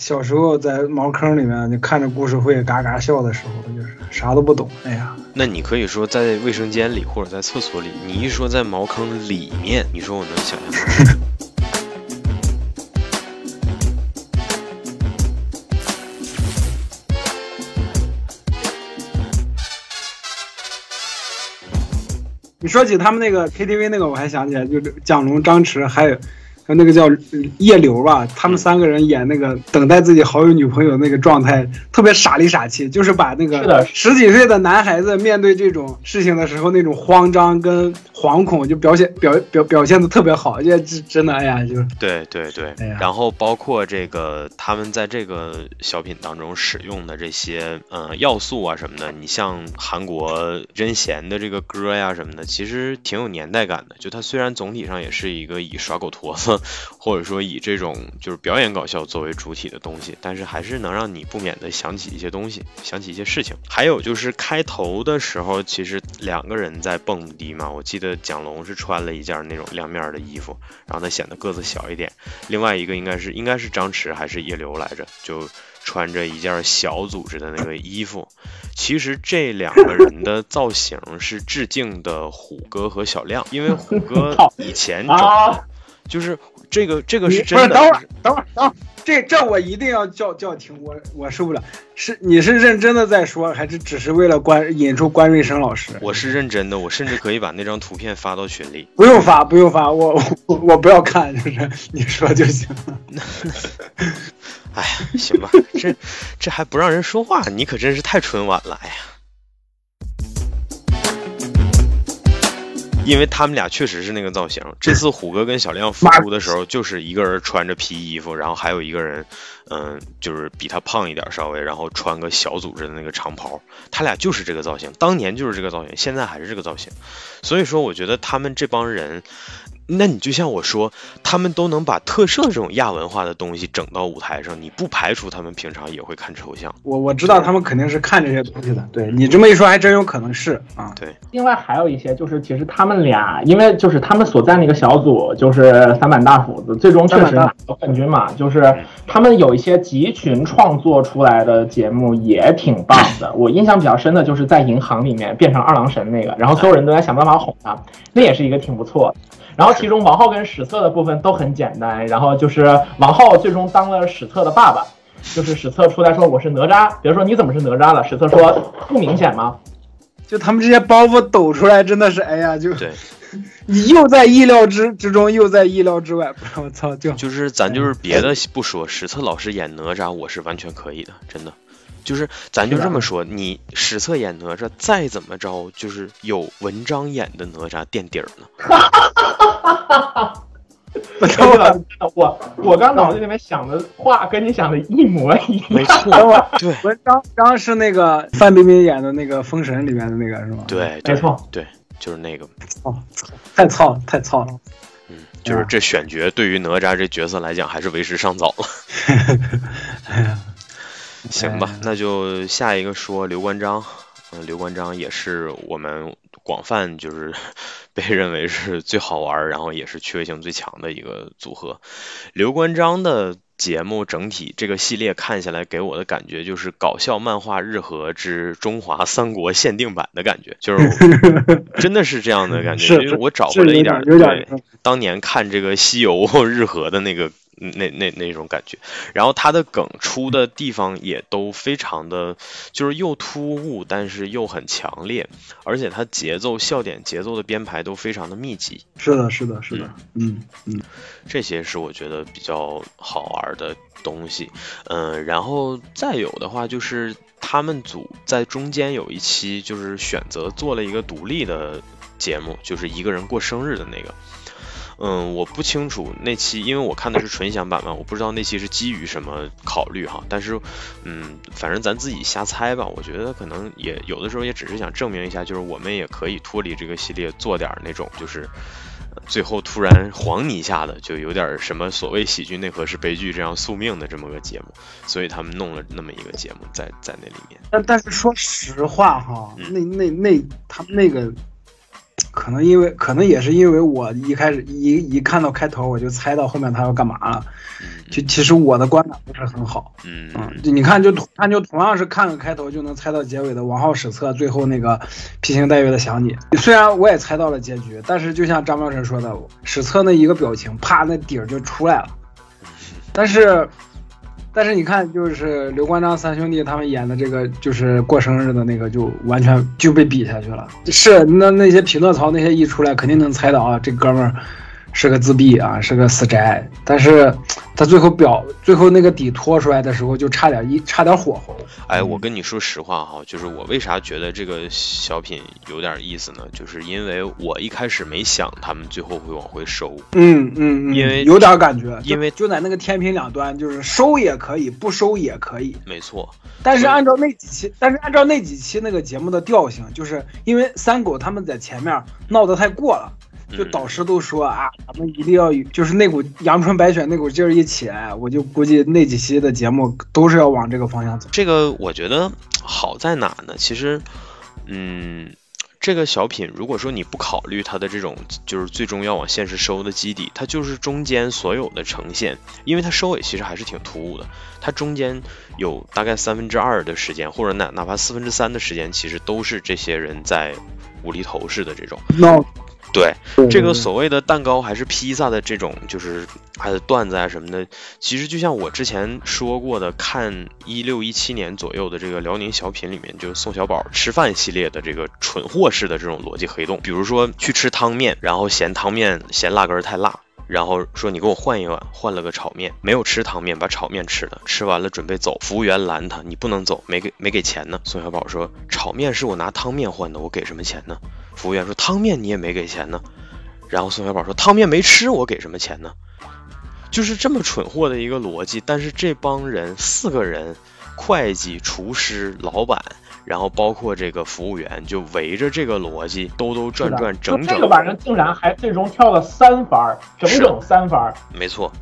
小时候在茅坑里面，你看着故事会嘎嘎笑的时候，就是啥都不懂。哎呀，那你可以说在卫生间里或者在厕所里，你一说在茅坑里面，你说我能想象吗？你说起他们那个 KTV 那个，我还想起来，就是蒋龙、张弛还有那个叫叶刘吧，他们三个人演那个等待自己好友女朋友那个状态，特别傻里傻气，就是把那个十几岁的男孩子面对这种事情的时候那种慌张跟惶恐就表现的特别好，就真的哎呀，就是对、哎，然后包括这个他们在这个小品当中使用的这些要素啊什么的，你像韩国任贤的这个歌呀什么的，其实挺有年代感的，就它虽然总体上也是一个以耍狗驼子或者说以这种就是表演搞笑作为主体的东西，但是还是能让你不免的想起一些东西，想起一些事情。还有就是开头的时候，其实两个人在蹦迪嘛，我记得蒋龙是穿了一件那种亮面的衣服，然后他显得个子小一点，另外一个应该是张弛还是叶刘来着，就穿着一件小组织的那个衣服。其实这两个人的造型是致敬的虎哥和小亮，因为虎哥以前就是这个是真的。不是，等会儿，这我一定要叫停，我受不了。是你是认真的在说，还是只是为了引出关瑞生老师？我是认真的，我甚至可以把那张图片发到群里。不用发，我不要看，就是你说就行了。哎呀，行吧，这还不让人说话，你可真是太春晚了，哎呀。因为他们俩确实是那个造型。这次虎哥跟小亮复出的时候，就是一个人穿着皮衣服，然后还有一个人，就是比他胖一点稍微，然后穿个小组织的那个长袍。他俩就是这个造型，当年就是这个造型，现在还是这个造型。所以说，我觉得他们这帮人，那你就像我说，他们都能把特摄这种亚文化的东西整到舞台上，你不排除他们平常也会看抽象。我知道他们肯定是看这些东西的，对，你这么一说还真有可能是啊。对，另外还有一些就是其实他们俩，因为就是他们所在那个小组就是三板大斧子，最终确实拿到冠军嘛，就是他们有一些集群创作出来的节目也挺棒的。我印象比较深的就是在银行里面变成二郎神那个，然后所有人都在想办法哄他，那也是一个挺不错的。然后其中王浩跟史策的部分都很简单，然后就是王浩最终当了史策的爸爸，就是史策出来说我是哪吒，比如说你怎么是哪吒了，史策说不明显吗？就他们这些包袱抖出来真的是哎呀，就对你又在意料之中又在意料之外，我操，就是咱就是别的不说，史策老师演哪吒我是完全可以的，真的。就是咱就这么说，你史策演哪吒再怎么着，就是有文章演的哪吒垫底儿呢。我刚脑子里面想的话跟你想的一模一样。没错，对，文章是那个范冰冰演的那个《封神》里面的那个是吗？对，没错，对，就是那个。太糙了。就是这选角对于哪吒这角色来讲还是为时尚早了。哎呀。行吧，那就下一个说刘关张。刘关张也是我们广泛就是被认为是最好玩，然后也是趣味性最强的一个组合。刘关张的节目整体这个系列看下来给我的感觉就是搞笑漫画日和之中华三国限定版的感觉，就是真的是这样的感觉。就是我找回了一点对当年看这个西游日和的那个那种感觉，然后他的梗出的地方也都非常的，就是又突兀，但是又很强烈，而且他节奏、笑点、节奏的编排都非常的密集。是的，嗯，这些是我觉得比较好玩的东西。然后再有的话就是他们组在中间有一期就是选择做了一个独立的节目，就是一个人过生日的那个。我不清楚那期，因为我看的是纯享版嘛，我不知道那期是基于什么考虑哈。但是，反正咱自己瞎猜吧。我觉得可能也有的时候也只是想证明一下，就是我们也可以脱离这个系列，做点那种就是最后突然晃你一下的，就有点什么所谓喜剧内核是悲剧这样宿命的这么个节目。所以他们弄了那么一个节目在那里面。但是说实话哈，那他们那个。可能也是因为我一开始一看到开头我就猜到后面他要干嘛了，就其实我的观感不是很好，就你看就同样是看个开头就能猜到结尾的王浩史册，最后那个披星戴月的想你，虽然我也猜到了结局，但是就像张妙晨说的，史册那一个表情啪那底儿就出来了，但是你看就是刘关张三兄弟他们演的这个就是过生日的那个就完全就被比下去了，是那些匹诺曹那些一出来肯定能猜到啊，这哥们儿是个自闭啊，是个死宅，但是他最后那个底拖出来的时候就差点火候。哎，我跟你说实话哈，就是我为啥觉得这个小品有点意思呢？就是因为我一开始没想他们最后会往回收，因为有点感觉，因为就在那个天平两端，就是收也可以，不收也可以，没错。但是按照那几期那个节目的调性，就是因为三狗他们在前面闹得太过了。就导师都说啊，咱们一定要就是那股阳春白雪那股劲儿一起来，我就估计那几期的节目都是要往这个方向走。这个我觉得好在哪呢？其实，这个小品如果说你不考虑它的这种就是最终要往现实收的基底，它就是中间所有的呈现，因为它收尾其实还是挺突兀的，它中间有大概2/3的时间，或者哪怕3/4的时间，其实都是这些人在无厘头式的这种。No。对，这个所谓的蛋糕还是披萨的这种，就是还有段子啊什么的，其实就像我之前说过的，看16、17年左右的这个辽宁小品里面，就是宋小宝吃饭系列的这个蠢货式的这种逻辑黑洞，比如说去吃汤面，然后嫌汤面嫌辣根太辣，然后说你给我换一碗，换了个炒面，没有吃汤面，把炒面吃了，吃完了准备走，服务员拦他，你不能走，没给钱呢。宋小宝说炒面是我拿汤面换的，我给什么钱呢？服务员说汤面你也没给钱呢。然后宋小宝说汤面没吃，我给什么钱呢？就是这么蠢货的一个逻辑，但是这帮人4个人，会计、厨师、老板，然后包括这个服务员，就围着这个逻辑兜转整。这个晚上竟然还最终跳了3番，整3番。没错，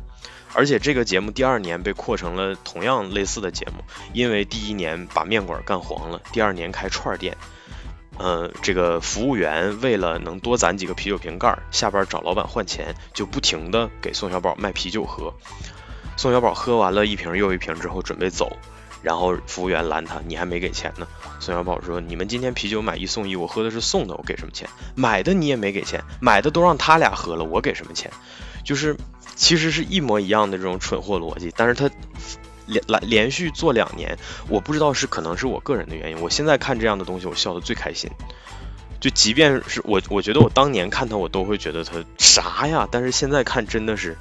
而且这个节目第2年被扩成了同样类似的节目，因为第1年把面馆干黄了，第2年开串店。这个服务员为了能多攒几个啤酒瓶盖，下班找老板换钱，就不停的给宋小宝卖啤酒喝。宋小宝喝完了一瓶又一瓶之后准备走，然后服务员拦他，你还没给钱呢。宋小宝说你们今天啤酒买1送1，我喝的是送的，我给什么钱？买的你也没给钱，买的都让他俩喝了，我给什么钱？就是其实是一模一样的这种蠢货逻辑，但是他连续做2年，我不知道是可能是我个人的原因，我现在看这样的东西我笑得最开心，就即便是我觉得我当年看他我都会觉得他啥呀，但是现在看真的是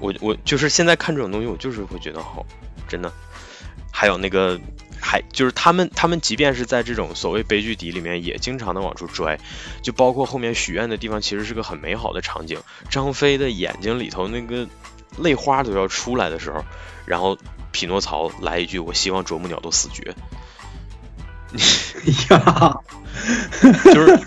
我就是现在看这种东西我就是会觉得好，真的。还有那个还就是他们即便是在这种所谓悲剧底里面也经常的往出拽，就包括后面许愿的地方其实是个很美好的场景，张飞的眼睛里头那个泪花都要出来的时候，然后匹诺曹来一句我希望啄木鸟都死绝。呀就是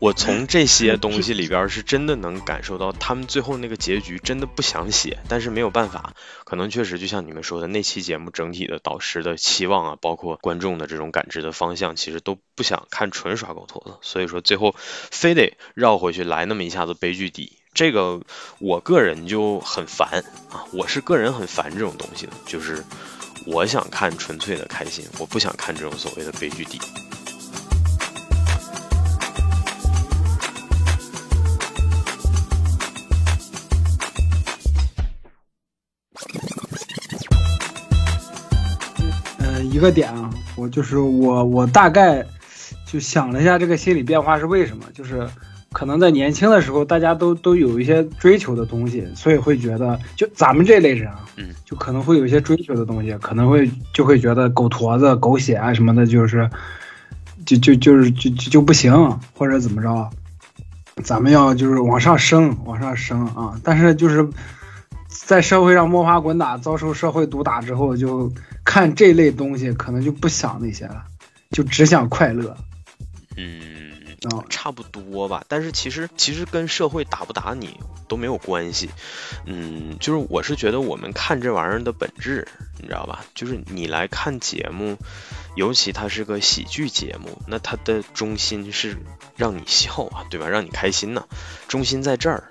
我从这些东西里边是真的能感受到他们最后那个结局真的不想写，但是没有办法，可能确实就像你们说的，那期节目整体的导师的期望啊，包括观众的这种感知的方向，其实都不想看纯耍狗头子，所以说最后非得绕回去来那么一下子悲剧底，这个我个人就很烦啊，我是个人很烦这种东西的，就是我想看纯粹的开心，我不想看这种所谓的悲剧底。一个点啊，我就是我大概就想了一下这个心理变化是为什么，就是可能在年轻的时候大家都有一些追求的东西，所以会觉得就咱们这类人啊，就可能会有一些追求的东西，可能会就会觉得狗坨子狗血啊什么的，就是就不行，或者怎么着，咱们要就是往上升啊，但是就是在社会上摸爬滚打遭受社会毒打之后，就看这类东西可能就不想那些了，就只想快乐。差不多吧，但是其实跟社会打不打你都没有关系。嗯，就是我是觉得我们看这玩意儿的本质，你知道吧，就是你来看节目，尤其它是个喜剧节目，那它的中心是让你笑啊，对吧，让你开心呢、啊、中心在这儿。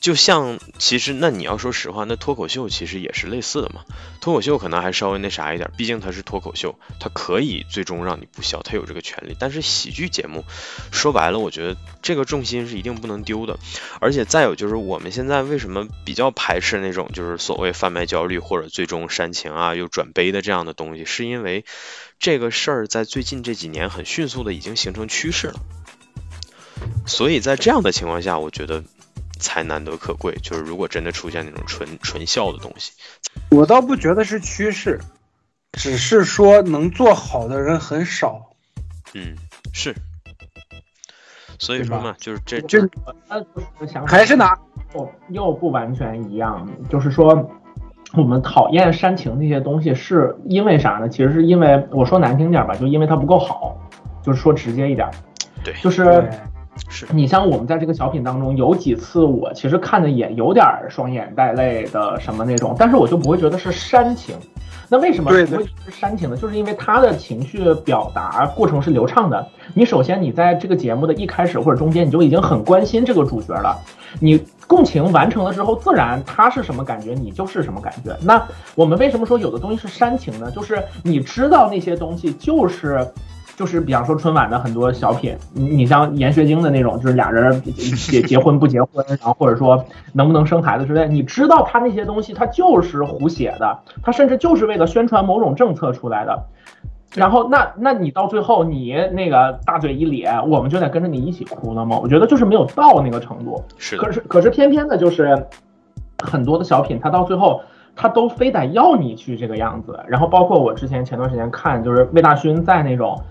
就像其实那你要说实话，那脱口秀其实也是类似的嘛。脱口秀可能还稍微那啥一点，毕竟它是脱口秀，它可以最终让你不笑，它有这个权利。但是喜剧节目说白了，我觉得这个重心是一定不能丢的。而且再有就是我们现在为什么比较排斥那种就是所谓贩卖焦虑或者最终煽情啊又转悲的这样的东西，是因为这个事儿在最近这几年很迅速的已经形成趋势了。所以在这样的情况下，我觉得才难得可贵，就是如果真的出现那种纯笑的东西，我倒不觉得是趋势，只是说能做好的人很少。嗯，是。所以说嘛，就是这还是拿又不完全一样，就是说我们讨厌煽情这些东西是因为啥呢？其实是因为我说难听点吧，就因为它不够好，就是说直接一点，对，就是。是你像我们在这个小品当中有几次我其实看的也有点双眼带泪的什么那种，但是我就不会觉得是煽情。那为什么不会是煽情呢？就是因为他的情绪表达过程是流畅的。你首先你在这个节目的一开始或者中间你就已经很关心这个主角了，你共情完成了之后，自然他是什么感觉你就是什么感觉。那我们为什么说有的东西是煽情呢？就是你知道那些东西就是比方说春晚的很多小品，你像闫学晶的那种，就是俩人结婚不结婚，然后或者说能不能生孩子之类，你知道他那些东西他就是胡写的，他甚至就是为了宣传某种政策出来的。然后那你到最后你那个大嘴一咧，我们就得跟着你一起哭了吗？我觉得就是没有到那个程度。是，可是偏偏的就是很多的小品，他到最后。他都非得要你去这个样子，然后包括我之前前段时间看，就是魏大勋在那种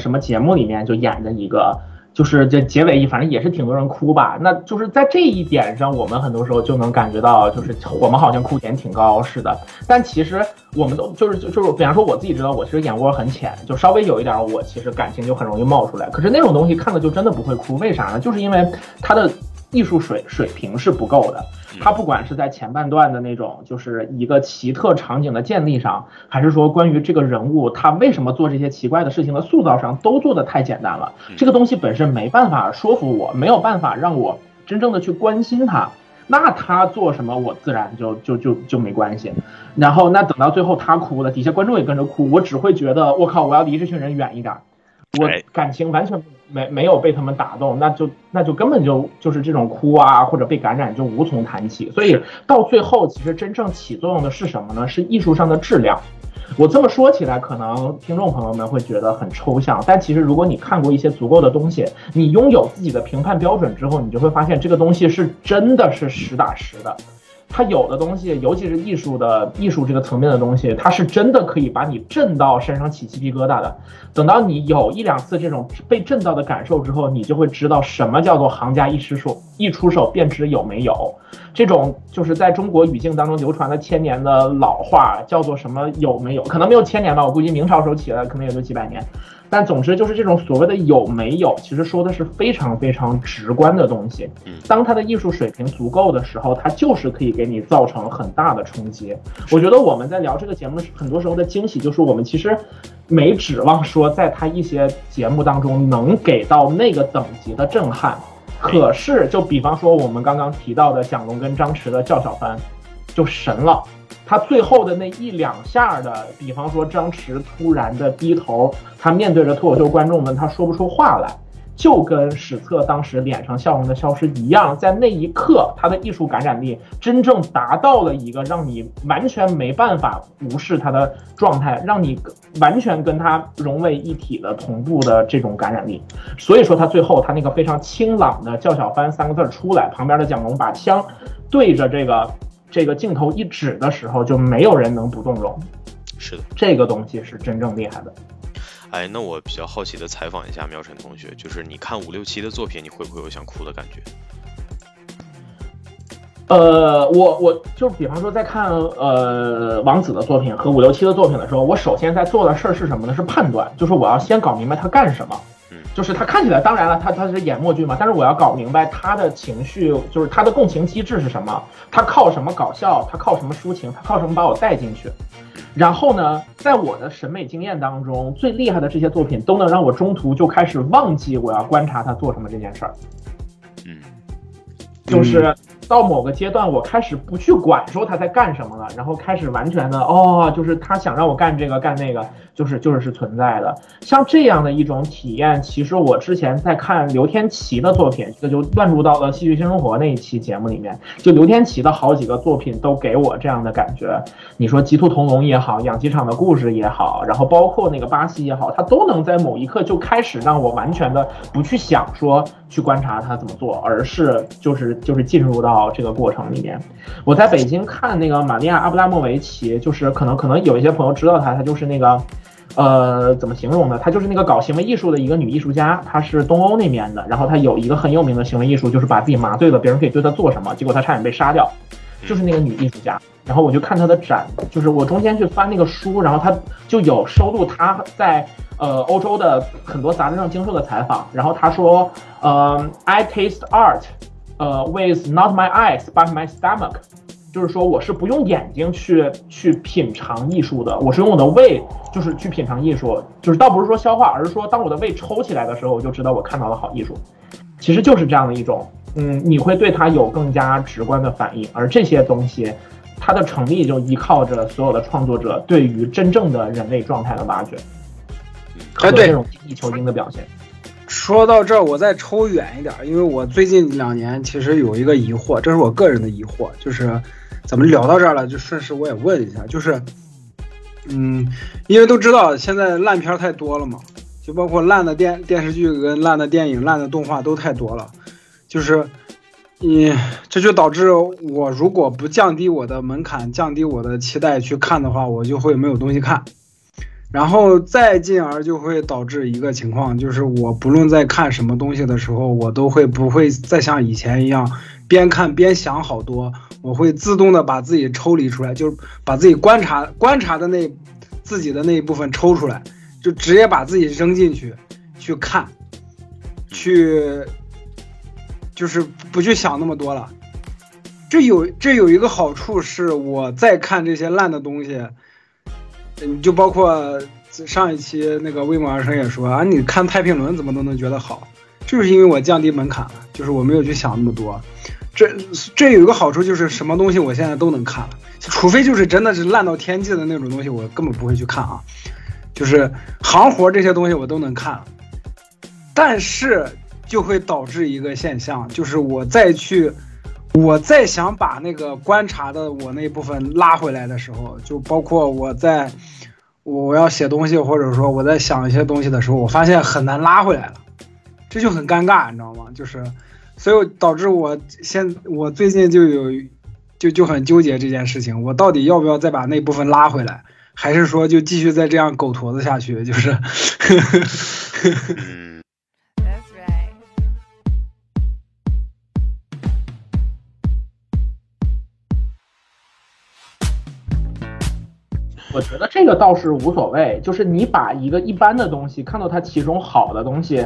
什么节目里面就演的一个，就是这结尾反正也是挺多人哭吧，那就是在这一点上，我们很多时候就能感觉到，就是我们好像哭点挺高似的，但其实我们都就是，比方说我自己知道，我其实眼窝很浅，就稍微有一点，我其实感情就很容易冒出来，可是那种东西看了就真的不会哭，为啥呢？就是因为他的。艺术水平是不够的，它不管是在前半段的那种就是一个奇特场景的建立上，还是说关于这个人物他为什么做这些奇怪的事情的塑造上，都做得太简单了。这个东西本身没办法说服我，没有办法让我真正的去关心他，那他做什么我自然就没关系。然后那等到最后他哭了，底下观众也跟着哭，我只会觉得我靠，我要离这群人远一点，我感情完全没有被他们打动，那就根本就是这种哭啊或者被感染就无从谈起。所以到最后其实真正起作用的是什么呢？是艺术上的质量。我这么说起来可能听众朋友们会觉得很抽象，但其实如果你看过一些足够的东西，你拥有自己的评判标准之后，你就会发现这个东西是真的是实打实的。它有的东西，尤其是艺术这个层面的东西，它是真的可以把你震到身上起鸡皮疙瘩的。等到你有一两次这种被震到的感受之后，你就会知道什么叫做行家一出手便知有没有。这种就是在中国语境当中流传了1000年的老话，叫做什么有没有？可能没有1000年吧，我估计明朝时候起来可能也就几百年。但总之就是这种所谓的有没有，其实说的是非常非常直观的东西。当它的艺术水平足够的时候，它就是可以给你造成很大的冲击。我觉得我们在聊这个节目，很多时候的惊喜就是我们其实没指望说在它一些节目当中能给到那个等级的震撼。可是就比方说我们刚刚提到的蒋龙跟张弛的叫小帆就神了。他最后的那一两下的，比方说张弛突然的低头，他面对着脱口秀观众们，他说不出话来，就跟史策当时脸上笑容的消失一样，在那一刻，他的艺术感染力真正达到了一个让你完全没办法无视他的状态，让你完全跟他融为一体的同步的这种感染力。所以说他最后他那个非常清朗的叫小帆3个字出来，旁边的蒋龙把枪对着这个镜头一指的时候，就没有人能不动容。是的，这个东西是真正厉害的。哎，那我比较好奇的采访一下苗晨同学，就是你看5、6、7的作品，你会不会有想哭的感觉？我就比方说在看王子的作品和5、6、7的作品的时候，我首先在做的事儿是什么呢？是判断，就是我要先搞明白他干什么。就是他看起来，当然了，他是演默剧嘛，但是我要搞明白他的情绪，就是他的共情机制是什么，他靠什么搞笑，他靠什么抒情，他靠什么把我带进去。然后呢，在我的审美经验当中，最厉害的这些作品都能让我中途就开始忘记我要观察他做什么这件事儿。嗯，就是到某个阶段，我开始不去管说他在干什么了，然后开始完全的哦，就是他想让我干这个干那个，就是存在的。像这样的一种体验，其实我之前在看刘天琦的作品，这就乱入到了《戏剧新生活》那一期节目里面，就刘天琦的好几个作品都给我这样的感觉。你说《极兔同笼》也好，《养鸡场的故事》也好，然后包括那个《巴西》也好，他都能在某一刻就开始让我完全的不去想说去观察他怎么做，而是就是进入到这个过程里面。我在北京看那个玛利亚·阿布拉莫维奇，就是可能有一些朋友知道她就是那个，怎么形容呢？她就是那个搞行为艺术的一个女艺术家，她是东欧那边的。然后她有一个很有名的行为艺术，就是把自己麻醉了，别人可以对她做什么，结果她差点被杀掉，就是那个女艺术家。然后我就看她的展，就是我中间去翻那个书，然后她就有收录她在欧洲的很多杂志上经受的采访。然后她说，I taste art。with not my eyes but my stomach， 就是说我是不用眼睛去品尝艺术的，我是用我的胃就是去品尝艺术，就是倒不是说消化，而是说当我的胃抽起来的时候，我就知道我看到了好艺术。其实就是这样的一种，你会对它有更加直观的反应，而这些东西它的成立就依靠着所有的创作者对于真正的人类状态的挖掘和这种精益求精的表现。说到这儿，我再抽远一点，因为我最近2年其实有一个疑惑，这是我个人的疑惑，就是咱们聊到这儿了，就顺势我也问一下，就是，因为都知道现在烂片太多了嘛，就包括烂的电视剧跟烂的电影、烂的动画都太多了，就是，这就导致我如果不降低我的门槛、降低我的期待去看的话，我就会没有东西看。然后再进而就会导致一个情况，就是我不论在看什么东西的时候，我都会不会再像以前一样边看边想好多，我会自动的把自己抽离出来，就是把自己观察的自己的那一部分抽出来，就直接把自己扔进去看，就是不去想那么多了。这有一个好处是，我在看这些烂的东西，就包括上一期那个为某而生也说啊，你看太平轮怎么都能觉得好，就是因为我降低门槛了，就是我没有去想那么多。这有一个好处，就是什么东西我现在都能看了，除非就是真的是烂到天际的那种东西，我根本不会去看啊。就是行活这些东西我都能看了，但是就会导致一个现象，就是我再想把那个观察的我那部分拉回来的时候，就包括我要写东西，或者说我在想一些东西的时候，我发现很难拉回来了，这就很尴尬，你知道吗？就是，所以导致我最近就很纠结这件事情，我到底要不要再把那部分拉回来，还是说就继续再这样狗坨子下去？就是。我觉得这个倒是无所谓，就是你把一个一般的东西看到它其中好的东西，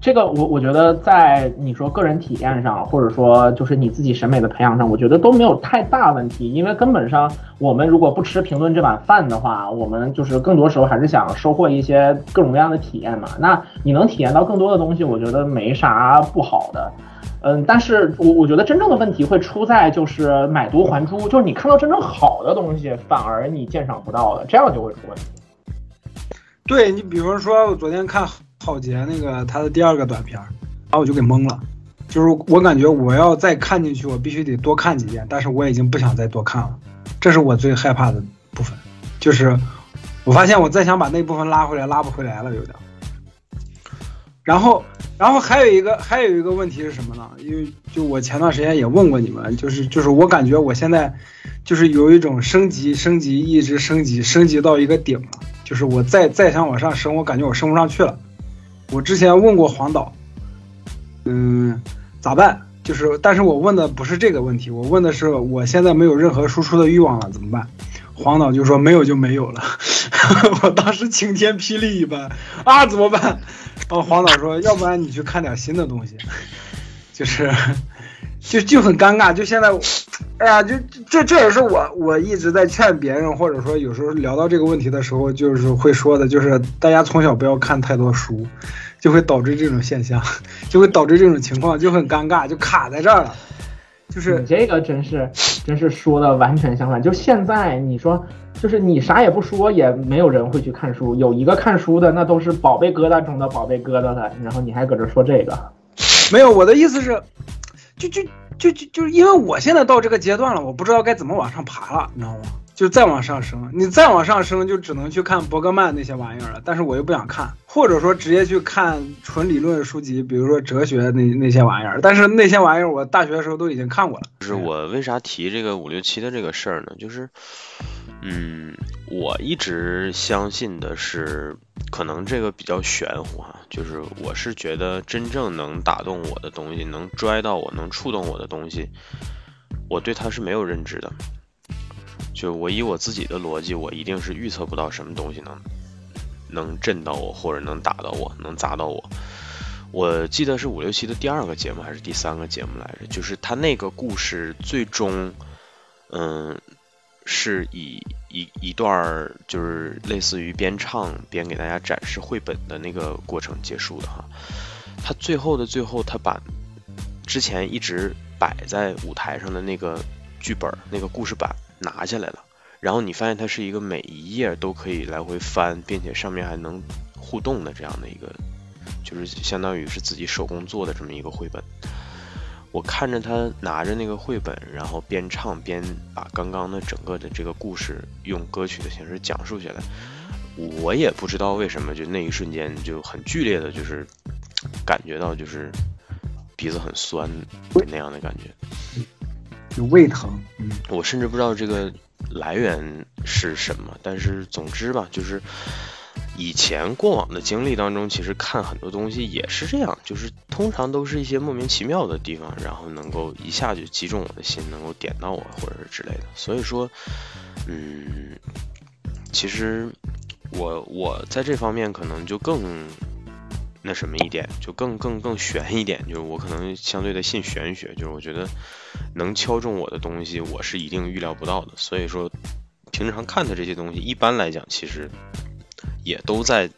这个我觉得在你说个人体验上，或者说就是你自己审美的培养上，我觉得都没有太大问题，因为根本上我们如果不吃评论这碗饭的话，我们就是更多时候还是想收获一些各种各样的体验嘛。那你能体验到更多的东西，我觉得没啥不好的。但是我觉得真正的问题会出在就是买椟还珠，就是你看到真正好的东西，反而你鉴赏不到了，这样就会出问题。对，你比如说我昨天看郝杰那个他的第2个短片，然后我就给懵了，就是我感觉我要再看进去，我必须得多看几遍，但是我已经不想再多看了，这是我最害怕的部分，就是我发现我再想把那部分拉回来，拉不回来了，有点。然后还有一个问题是什么呢？因为就我前段时间也问过你们，就是我感觉我现在就是有一种升级，一直升级到一个顶了，就是我再想往上升，我感觉我升不上去了。我之前问过黄导，咋办？就是但是我问的不是这个问题，我问的是我现在没有任何输出的欲望了，怎么办？黄导就说没有就没有了。我当时晴天霹雳一般啊，怎么办？然后黄导说，要不然你去看点新的东西，就很尴尬。就现在，哎呀，这也是我一直在劝别人，或者说有时候聊到这个问题的时候，就是会说的，就是大家从小不要看太多书，就会导致这种现象，就会导致这种情况，就很尴尬，就卡在这儿了。就是你这个真是说的完全相反。就现在你说，就是你啥也不说，也没有人会去看书。有一个看书的，那都是宝贝疙瘩中的宝贝疙瘩了。然后你还搁这说这个，没有，我的意思是，就是因为我现在到这个阶段了，我不知道该怎么往上爬了，你知道吗？就再往上升，你再往上升就只能去看伯格曼那些玩意儿了，但是我又不想看，或者说直接去看纯理论书籍，比如说哲学那些玩意儿，但是那些玩意儿我大学的时候都已经看过了。就是我为啥提这个567的这个事儿呢？就是，我一直相信的是，可能这个比较玄乎哈，就是我是觉得真正能打动我的东西，能拽到我，能触动我的东西，我对它是没有认知的。就我以我自己的逻辑，我一定是预测不到什么东西能震到我，或者能打到我，能砸到我。我记得是567的第二个节目还是第三个节目来着？就是他那个故事最终，是以一段就是类似于边唱边给大家展示绘本的那个过程结束的哈。他最后的最后，他把之前一直摆在舞台上的那个剧本、那个故事版拿下来了，然后你发现它是一个每一页都可以来回翻，并且上面还能互动的这样的一个，就是相当于是自己手工做的这么一个绘本。我看着他拿着那个绘本，然后边唱边把刚刚的整个的这个故事用歌曲的形式讲述下来，我也不知道为什么，就那一瞬间就很剧烈的，就是感觉到就是鼻子很酸那样的感觉，有胃疼。我甚至不知道这个来源是什么，但是总之吧，就是以前过往的经历当中，其实看很多东西也是这样，就是通常都是一些莫名其妙的地方，然后能够一下就击中我的心，能够点到我，或者是之类的。所以说，其实我在这方面可能就更那什么一点，就更玄一点，就是我可能相对的信玄学，就是我觉得能敲中我的东西，我是一定预料不到的。所以说，平常看的这些东西，一般来讲，其实也都在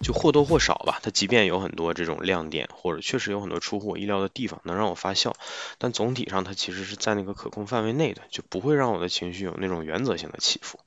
就或多或少吧。它即便有很多这种亮点，或者确实有很多出乎我意料的地方，能让我发笑，但总体上它其实是在那个可控范围内的，就不会让我的情绪有那种原则性的起伏。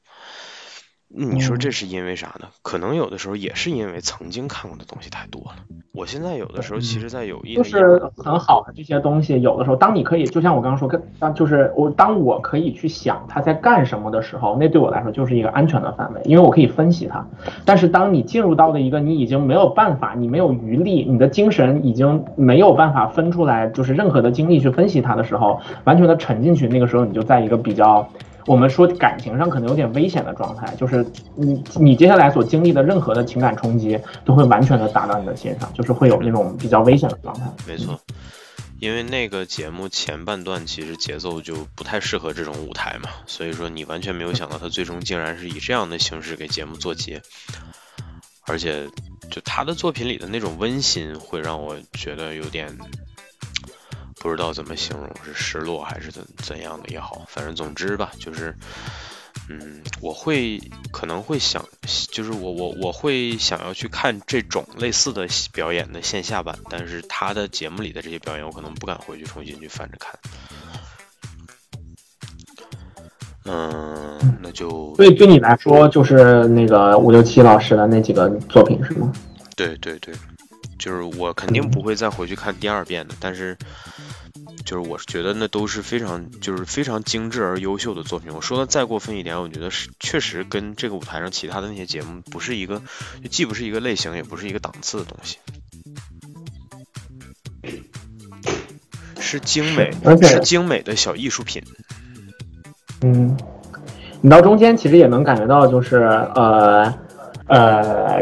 你说这是因为啥呢？可能有的时候也是因为曾经看过的东西太多了。我现在有的时候其实在有意的就是很好的这些东西，有的时候当你可以，就像我刚刚说，就是当我可以去想它在干什么的时候，那对我来说就是一个安全的范围，因为我可以分析它。但是当你进入到的一个你已经没有办法，你没有余力，你的精神已经没有办法分出来，就是任何的精力去分析它的时候，完全的沉进去，那个时候你就在一个比较，我们说感情上可能有点危险的状态，就是你接下来所经历的任何的情感冲击都会完全的打到你的心上，就是会有那种比较危险的状态。没错，因为那个节目前半段其实节奏就不太适合这种舞台嘛，所以说你完全没有想到它最终竟然是以这样的形式给节目做结，而且就他的作品里的那种温馨会让我觉得有点不知道怎么形容，是失落还是怎样的也好，反正总之吧，就是，我会可能会想，就是我会想要去看这种类似的表演的线下版，但是他的节目里的这些表演，我可能不敢回去重新去翻着看。那就对你来说，就是那个567老师的那几个作品是吗？对对对。就是我肯定不会再回去看第二遍的，但是就是我觉得那都是非常精致而优秀的作品。我说的再过分一点，我觉得是确实跟这个舞台上其他的那些节目不是一个，就既不是一个类型，也不是一个档次的东西。是精美，是精美的小艺术品。你到中间其实也能感觉到，就是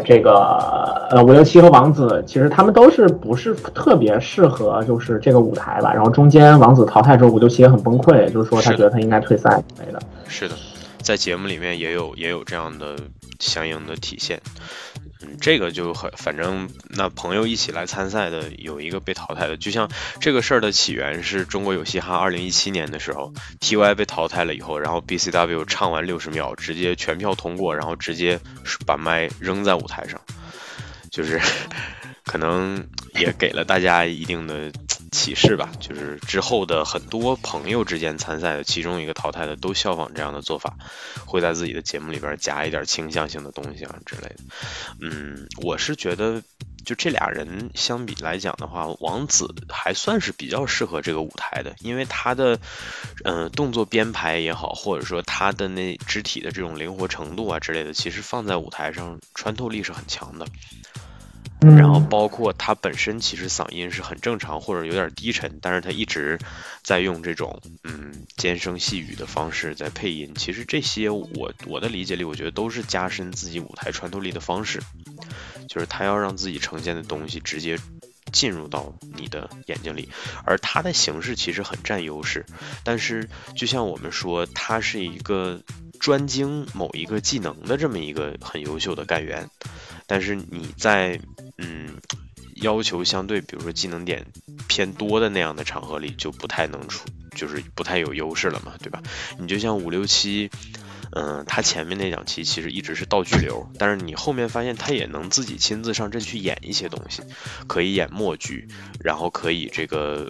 这个567和王子其实他们都是不是特别适合就是这个舞台吧，然后中间王子淘汰之后567也很崩溃，就是说他觉得他应该退赛之类的。是的，在节目里面也有这样的相应的体现。这个就很，反正那朋友一起来参赛的有一个被淘汰的，就像这个事儿的起源是中国有嘻哈2017年的时候 ，TY 被淘汰了以后，然后 BCW 唱完60秒，直接全票通过，然后直接把麦扔在舞台上，就是可能也给了大家一定的启示吧，就是之后的很多朋友之间参赛的其中一个淘汰的都效仿这样的做法，会在自己的节目里边加一点倾向性的东西啊之类的。我是觉得就这俩人相比来讲的话，王子还算是比较适合这个舞台的，因为他的动作编排也好，或者说他的那肢体的这种灵活程度啊之类的，其实放在舞台上穿透力是很强的。然后包括他本身其实嗓音是很正常或者有点低沉，但是他一直在用这种尖声细语的方式在配音，其实这些我的理解里，我觉得都是加深自己舞台穿透力的方式，就是他要让自己呈现的东西直接进入到你的眼睛里，而他的形式其实很占优势，但是就像我们说，他是一个专精某一个技能的这么一个很优秀的干员，但是你在要求相对比如说技能点偏多的那样的场合里，就不太能出，就是不太有优势了嘛，对吧？你就像5、6、7，他前面那两期其实一直是道具流，但是你后面发现他也能自己亲自上阵去演一些东西，可以演默剧，然后可以这个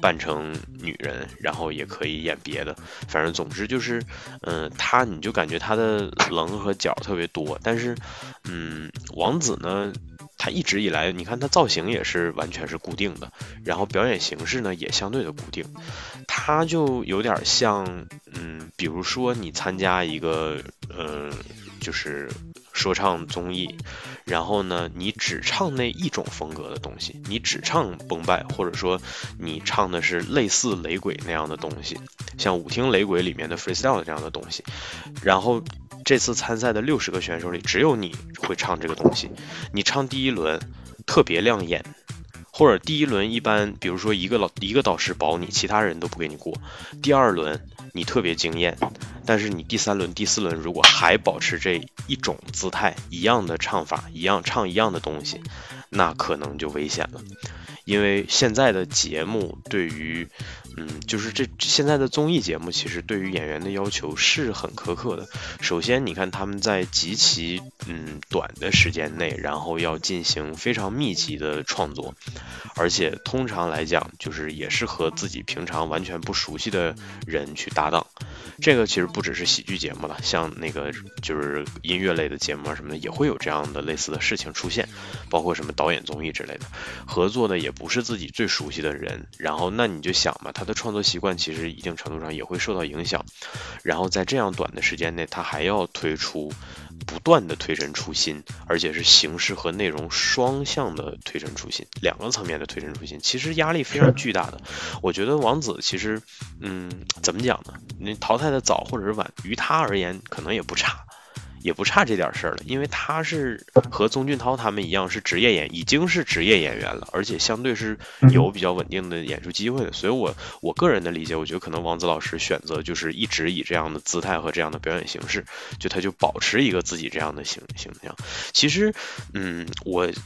扮成女人，然后也可以演别的，反正总之就是他你就感觉他的棱和角特别多，但是王子呢，他一直以来你看他造型也是完全是固定的，然后表演形式呢也相对的固定，他就有点像比如说你参加一个就是说唱综艺，然后呢你只唱那一种风格的东西，你只唱崩败，或者说你唱的是类似雷鬼那样的东西，像舞厅雷鬼里面的 freestyle 这样的东西，然后这次参赛的60个选手里，只有你会唱这个东西。你唱第一轮特别亮眼，或者第一轮一般，比如说一个导师保你，其他人都不给你过。第二轮你特别惊艳，但是你第三轮、第四轮如果还保持这一种姿态、一样的唱法、一样唱一样的东西，那可能就危险了。因为现在的节目对于就是这现在的综艺节目其实对于演员的要求是很苛刻的。首先你看他们在极其短的时间内，然后要进行非常密集的创作，而且通常来讲就是也是和自己平常完全不熟悉的人去搭档。这个其实不只是喜剧节目了，像那个就是音乐类的节目啊什么的，也会有这样的类似的事情出现，包括什么导演综艺之类的，合作的也不是自己最熟悉的人，然后那你就想嘛，他的创作习惯其实一定程度上也会受到影响，然后在这样短的时间内，他还要推出不断的推陈出新，而且是形式和内容双向的推陈出新，两个层面的推陈出新，其实压力非常巨大的。我觉得王子其实怎么讲呢，你淘汰的早或者是晚，于他而言可能也不差这点事儿了，因为他是和宗俊涛他们一样是职业演，已经是职业演员了，而且相对是有比较稳定的演出机会的，所以我个人的理解，我觉得可能王子老师选择就是一直以这样的姿态和这样的表演形式，他就保持一个自己这样的形象。其实，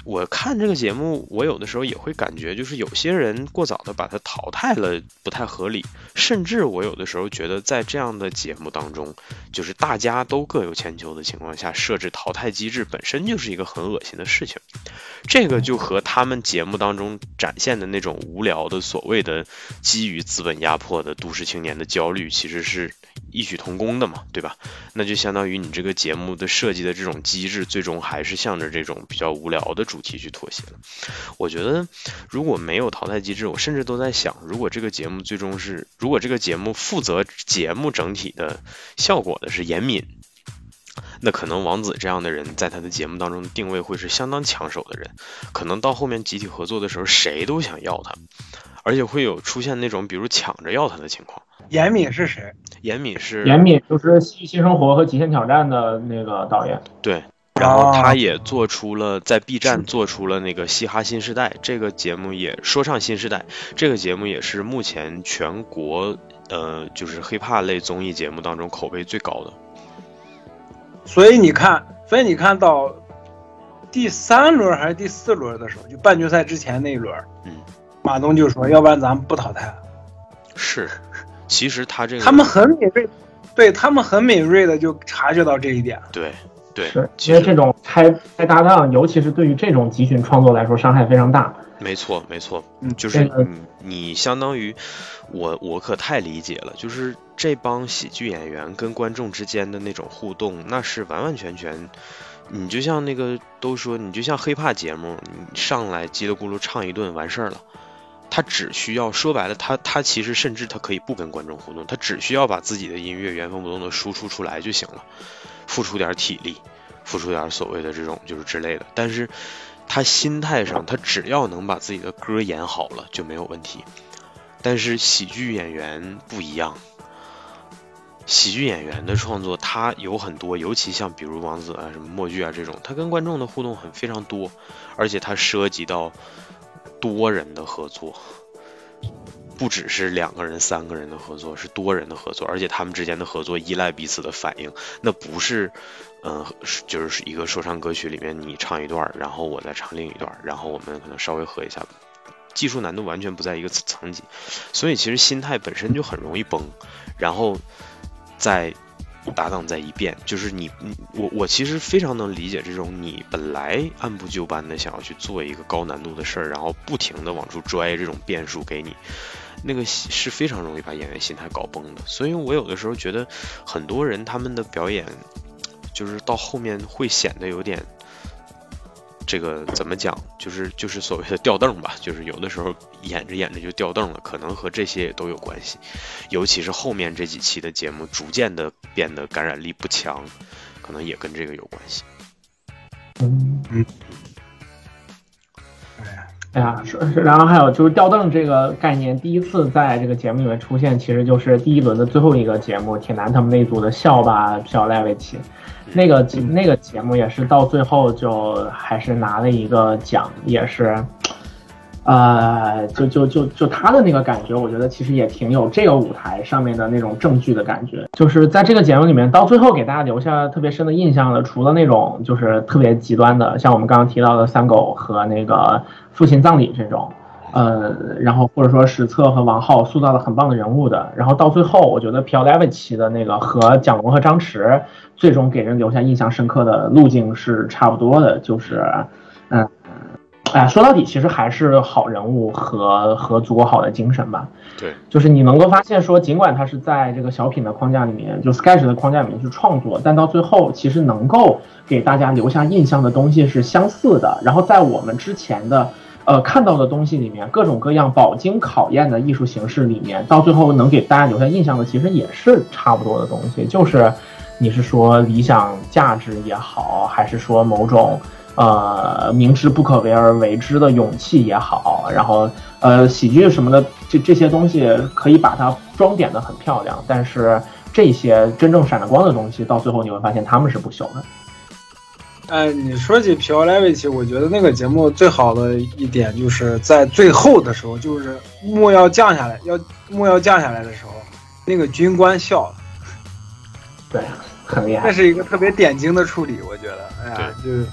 我看这个节目，我有的时候也会感觉，就是有些人过早的把他淘汰了不太合理，甚至我有的时候觉得在这样的节目当中，就是大家都各有千秋的情况下设置淘汰机制本身就是一个很恶心的事情，这个就和他们节目当中展现的那种无聊的所谓的基于资本压迫的都市青年的焦虑其实是异曲同工的嘛，对吧？那就相当于你这个节目的设计的这种机制最终还是向着这种比较无聊的主题去妥协了。我觉得如果没有淘汰机制，我甚至都在想，如果这个节目负责节目整体的效果的是严敏，那可能王子这样的人在他的节目当中定位会是相当抢手的人，可能到后面集体合作的时候谁都想要他，而且会有出现那种比如抢着要他的情况。严敏是谁？严敏就是新生活和极限挑战的那个导演，对，然后他也在 B 站做出了那个嘻哈新时代这个节目，也说唱新时代这个节目也是目前全国就是 hiphop 类综艺节目当中口碑最高的。所以你看所以你看到第三轮还是第四轮的时候，就半决赛之前那一轮，马东就说要不然咱们不淘汰了。是，其实他这个他们很敏锐，对，他们很敏锐的就察觉到这一点。对对，是，因为这种拆搭档，尤其是对于这种集训创作来说，伤害非常大。没错没错，就是你相当于我可太理解了，就是这帮喜剧演员跟观众之间的那种互动，那是完完全全，你就像那个都说你就像黑怕节目，你上来叽里咕噜唱一顿完事儿了。他只需要说白了，他其实甚至他可以不跟观众互动，他只需要把自己的音乐原封不动的输出出来就行了，付出点体力，付出点所谓的这种就是之类的。但是他心态上，他只要能把自己的歌演好了就没有问题。但是喜剧演员不一样，喜剧演员的创作他有很多，尤其像比如王子啊、什么默剧啊这种，他跟观众的互动非常多，而且他涉及到多人的合作，不只是两个人三个人的合作，是多人的合作，而且他们之间的合作依赖彼此的反应，那不是就是一个说唱歌曲里面你唱一段然后我再唱另一段，然后我们可能稍微合一下，技术难度完全不在一个层级。所以其实心态本身就很容易崩，然后再搭档再一变，就是我其实非常能理解这种你本来按部就班的想要去做一个高难度的事儿，然后不停的往出拽这种变数给你，那个是非常容易把演员心态搞崩的。所以我有的时候觉得很多人他们的表演就是到后面会显得有点这个怎么讲，就是所谓的掉凳吧，就是有的时候演着就掉凳了，可能和这些也都有关系。尤其是后面这几期的节目逐渐的变得感染力不强，可能也跟这个有关系。哎呀，然后还有就是掉凳这个概念第一次在这个节目里面出现，其实就是第一轮的最后一个节目铁男他们那组的笑吧笑赖维奇，那个节目也是到最后就还是拿了一个奖，也是，就他的那个感觉，我觉得其实也挺有这个舞台上面的那种证据的感觉。就是在这个节目里面，到最后给大家留下特别深的印象的，除了那种就是特别极端的，像我们刚刚提到的三狗和那个父亲葬礼这种，然后或者说史策和王浩塑造了很棒的人物的，然后到最后我觉得朴莱维奇的那个和蒋龙和张弛最终给人留下印象深刻的路径是差不多的，就是说到底其实还是好人物和足够好的精神吧。对，就是你能够发现说尽管他是在这个小品的框架里面，就 sketch 的框架里面去创作，但到最后其实能够给大家留下印象的东西是相似的，然后在我们之前的看到的东西里面，各种各样饱经考验的艺术形式里面，到最后能给大家留下印象的，其实也是差不多的东西。就是你是说理想价值也好，还是说某种明知不可为而为之的勇气也好，然后喜剧什么的，这些东西可以把它装点得很漂亮，但是这些真正闪着光的东西，到最后你会发现他们是不朽的。你说起朴莱维奇，我觉得那个节目最好的一点就是在最后的时候，就是幕要降下来的时候，那个军官笑了。对，很厉害。这是一个特别典型的处理，我觉得，就是。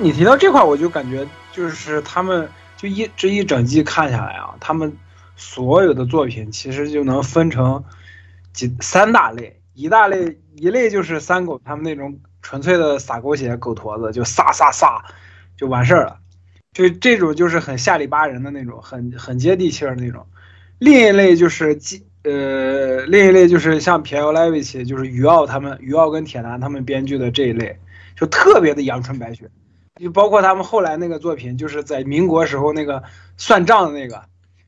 你提到这块，我就感觉就是他们就这一整季看下来啊，他们所有的作品其实就能分成三大类，一类就是三狗他们那种纯粹的撒狗血狗坨子，就撒撒撒就完事儿了，就这种就是很下里巴人的那种，很接地气的那种。另一类就是像朴莱维奇，就是于奥他们，于奥跟铁男他们编剧的这一类，就特别的阳春白雪。就包括他们后来那个作品，就是在民国时候那个算账的那个，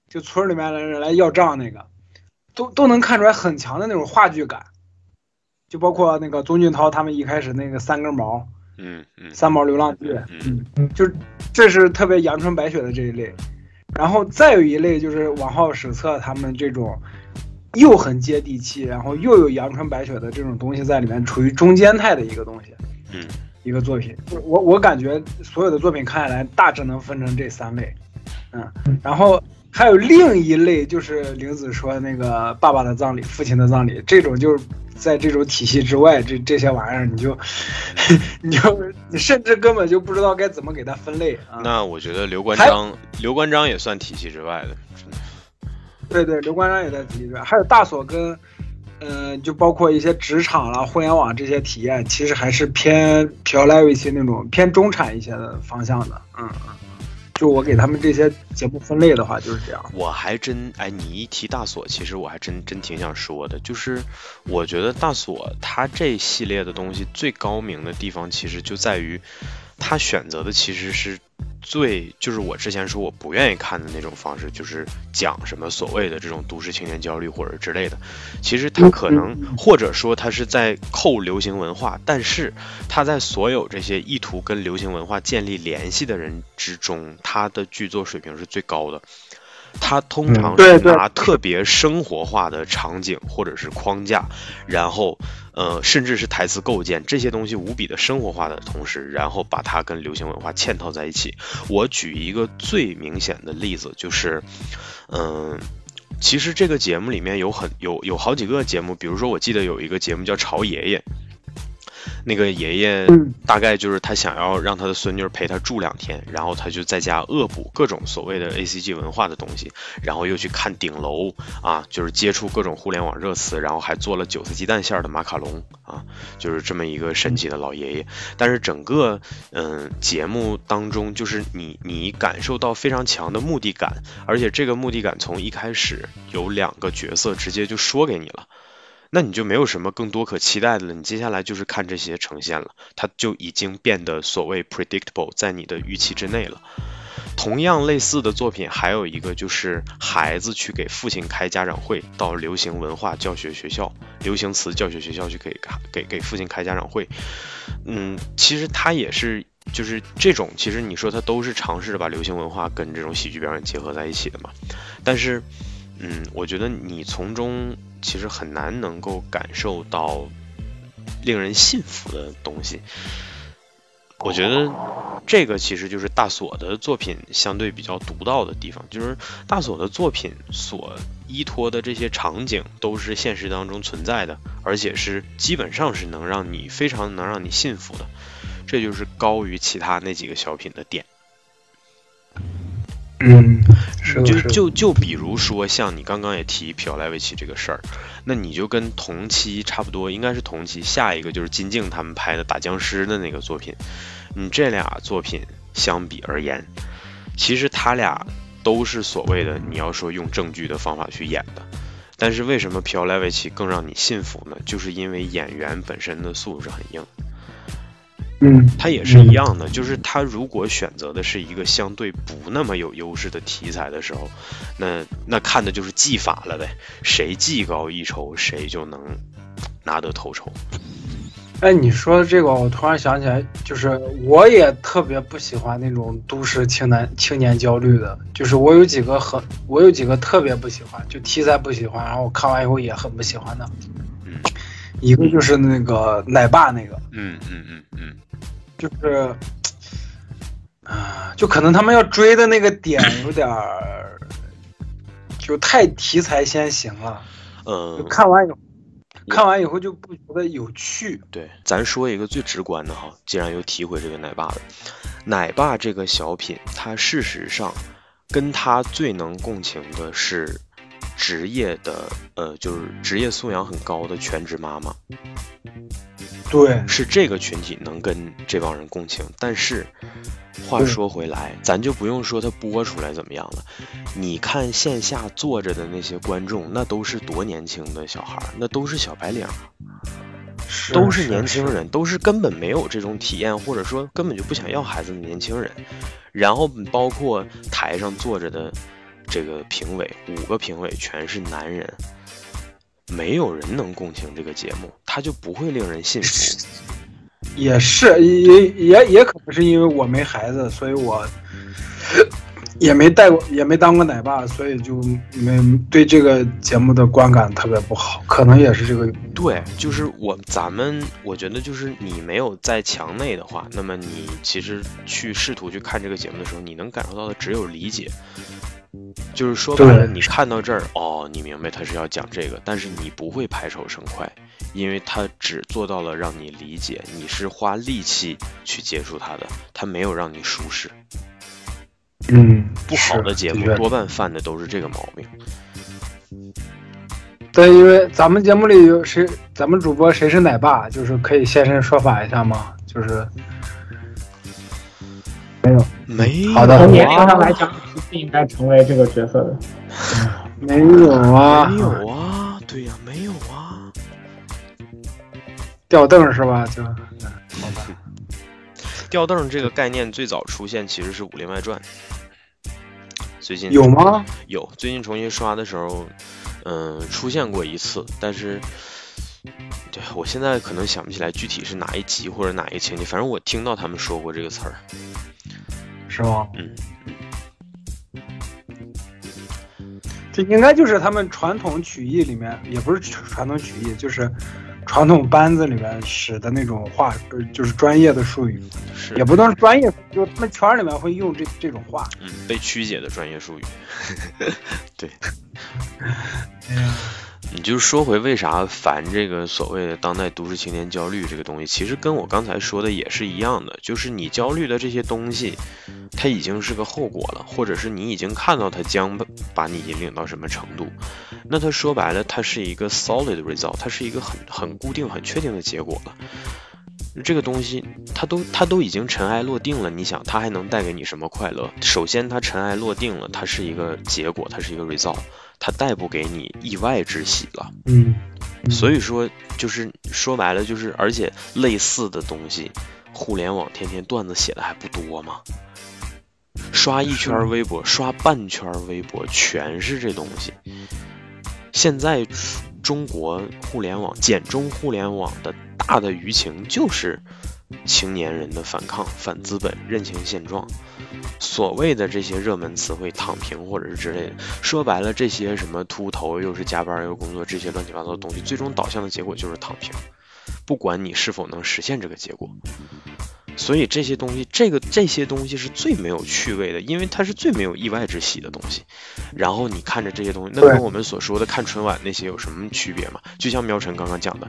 就村里面的人来要账那个，都能看出来很强的那种话剧感。就包括那个宗俊涛他们一开始那个三根毛，三毛流浪记，就这是特别阳春白雪的这一类。然后再有一类就是王浩史册他们这种，又很接地气，然后又有阳春白雪的这种东西在里面，处于中间态的一个东西。一个作品，我感觉所有的作品看下来，大致能分成这三类，然后还有另一类就是玲子说那个爸爸的葬礼、父亲的葬礼，这种就是在这种体系之外，这些玩意儿你甚至根本就不知道该怎么给它分类啊。那我觉得刘关张也算体系之外的，对，刘关张也在体系之外，还有大锁跟。就包括一些职场啦、互联网这些体验，其实还是偏朴莱维奇那种偏中产一些的方向的。就我给他们这些节目分类的话，就是这样。我还真你一提大锁，其实我还真挺想说的，就是我觉得大锁他这系列的东西最高明的地方，其实就在于他选择的其实是最就是我之前说我不愿意看的那种方式，就是讲什么所谓的这种都市青年焦虑或者之类的。其实他可能或者说他是在扣流行文化，但是他在所有这些意图跟流行文化建立联系的人之中，他的剧作水平是最高的。他通常是拿特别生活化的场景或者是框架，然后甚至是台词构建这些东西无比的生活化的同时，然后把它跟流行文化嵌套在一起。我举一个最明显的例子，就是其实这个节目里面有好几个节目，比如说我记得有一个节目叫潮爷爷，那个爷爷大概就是他想要让他的孙女陪他住2天，然后他就在家恶补各种所谓的 ACG 文化的东西，然后又去看顶楼啊，就是接触各种互联网热词，然后还做了韭菜鸡蛋馅的马卡龙啊，就是这么一个神奇的老爷爷。但是整个节目当中，就是你感受到非常强的目的感，而且这个目的感从一开始有2个角色直接就说给你了。那你就没有什么更多可期待的了，你接下来就是看这些呈现了，它就已经变得所谓 predictable， 在你的预期之内了。同样类似的作品还有一个，就是孩子去给父亲开家长会，到流行文化教学学校、流行词教学学校去给父亲开家长会。其实它也是就是这种，其实你说它都是尝试着把流行文化跟这种喜剧表演结合在一起的嘛。但是我觉得你从中其实很难能够感受到令人信服的东西。我觉得这个其实就是大锁的作品相对比较独到的地方，就是大锁的作品所依托的这些场景都是现实当中存在的，而且是基本上是非常能让你信服的，这就是高于其他那几个小品的点。就比如说像你刚刚也提朴莱维奇这个事儿，那你就跟同期差不多，应该是同期下一个就是金靖他们拍的打僵尸的那个作品，你这俩作品相比而言，其实他俩都是所谓的你要说用正剧的方法去演的，但是为什么朴莱维奇更让你信服呢？就是因为演员本身的素质很硬。他也是一样的，就是他如果选择的是一个相对不那么有优势的题材的时候，那看的就是技法了呗，谁技高一筹，谁就能拿得头筹。你说这个，我突然想起来，就是我也特别不喜欢那种都市青年焦虑的，就是我有几个特别不喜欢，就题材不喜欢，然后我看完以后也很不喜欢的。一个就是那个奶爸那个，就是就可能他们要追的那个点有点就太题材先行了，看完以后就不觉得有趣。对，咱说一个最直观的哈，既然又提回这个奶爸了，奶爸这个小品，它事实上跟他最能共情的是职业的就是职业素养很高的全职妈妈，对，是这个群体能跟这帮人共情。但是话说回来，咱就不用说他播出来怎么样了，你看线下坐着的那些观众，那都是多年轻的小孩，那都是小白领，都是年轻人，都是根本没有这种体验，或者说根本就不想要孩子的年轻人。然后包括台上坐着的这个评委，5个评委全是男人，没有人能共情这个节目，它就不会令人信服。也是，也可能是因为我没孩子，所以我也没带过，也没当过奶爸，所以就没对这个节目的观感特别不好，可能也是这个。对，就是咱们我觉得就是你没有在墙内的话，那么你其实去试图去看这个节目的时候，你能感受到的只有理解。就是说白了，你看到这儿哦，你明白他是要讲这个，但是你不会拍手称快，因为他只做到了让你理解，你是花力气去接触他的，他没有让你舒适。嗯，不好的节目多半犯的都是这个毛病。对，因为咱们节目里有谁，咱们主播谁是奶爸，就是可以现身说法一下吗？就是没有，没有。好的，从年龄上来讲，你不应该成为这个角色的。没有啊，没有啊，对呀，没有啊。吊凳是吧？就好吧。吊凳这个概念最早出现其实是《武林外传》，最近有吗？有，最近重新刷的时候，出现过一次，但是，对，我现在可能想不起来具体是哪一集或者哪一情节，反正我听到他们说过这个词儿，是吗？嗯，这应该就是他们传统曲艺里面，也不是传统曲艺，就是。传统班子里面使的那种话，就是专业的术语，也不能是专业，就他们圈里面会用这种话，被曲解的专业术语。对，你就说回为啥烦这个所谓的当代都市青年焦虑这个东西，其实跟我刚才说的也是一样的，就是你焦虑的这些东西，它已经是个后果了，或者是你已经看到它将把你引领到什么程度。那它说白了，它是一个 solid result， 它是一个很固定、很确定的结果了。这个东西，它都已经尘埃落定了。你想，它还能带给你什么快乐？首先，它尘埃落定了，它是一个结果，它是一个 result， 它带不给你意外之喜了。嗯，所以说，就是说白了，就是而且类似的东西，互联网天天段子写的还不多吗？刷一圈微博，刷半圈微博，全是这东西。现在中国互联网、简中互联网的大的舆情就是青年人的反抗、反资本、认清现状，所谓的这些热门词汇“躺平”或者是之类的，说白了，这些什么秃头又是加班又工作，这些乱七八糟的东西，最终导向的结果就是躺平，不管你是否能实现这个结果。所以这些东西，这些东西是最没有趣味的，因为它是最没有意外之喜的东西。然后你看着这些东西，那跟我们所说的看春晚那些有什么区别吗？就像苗晨刚刚讲的，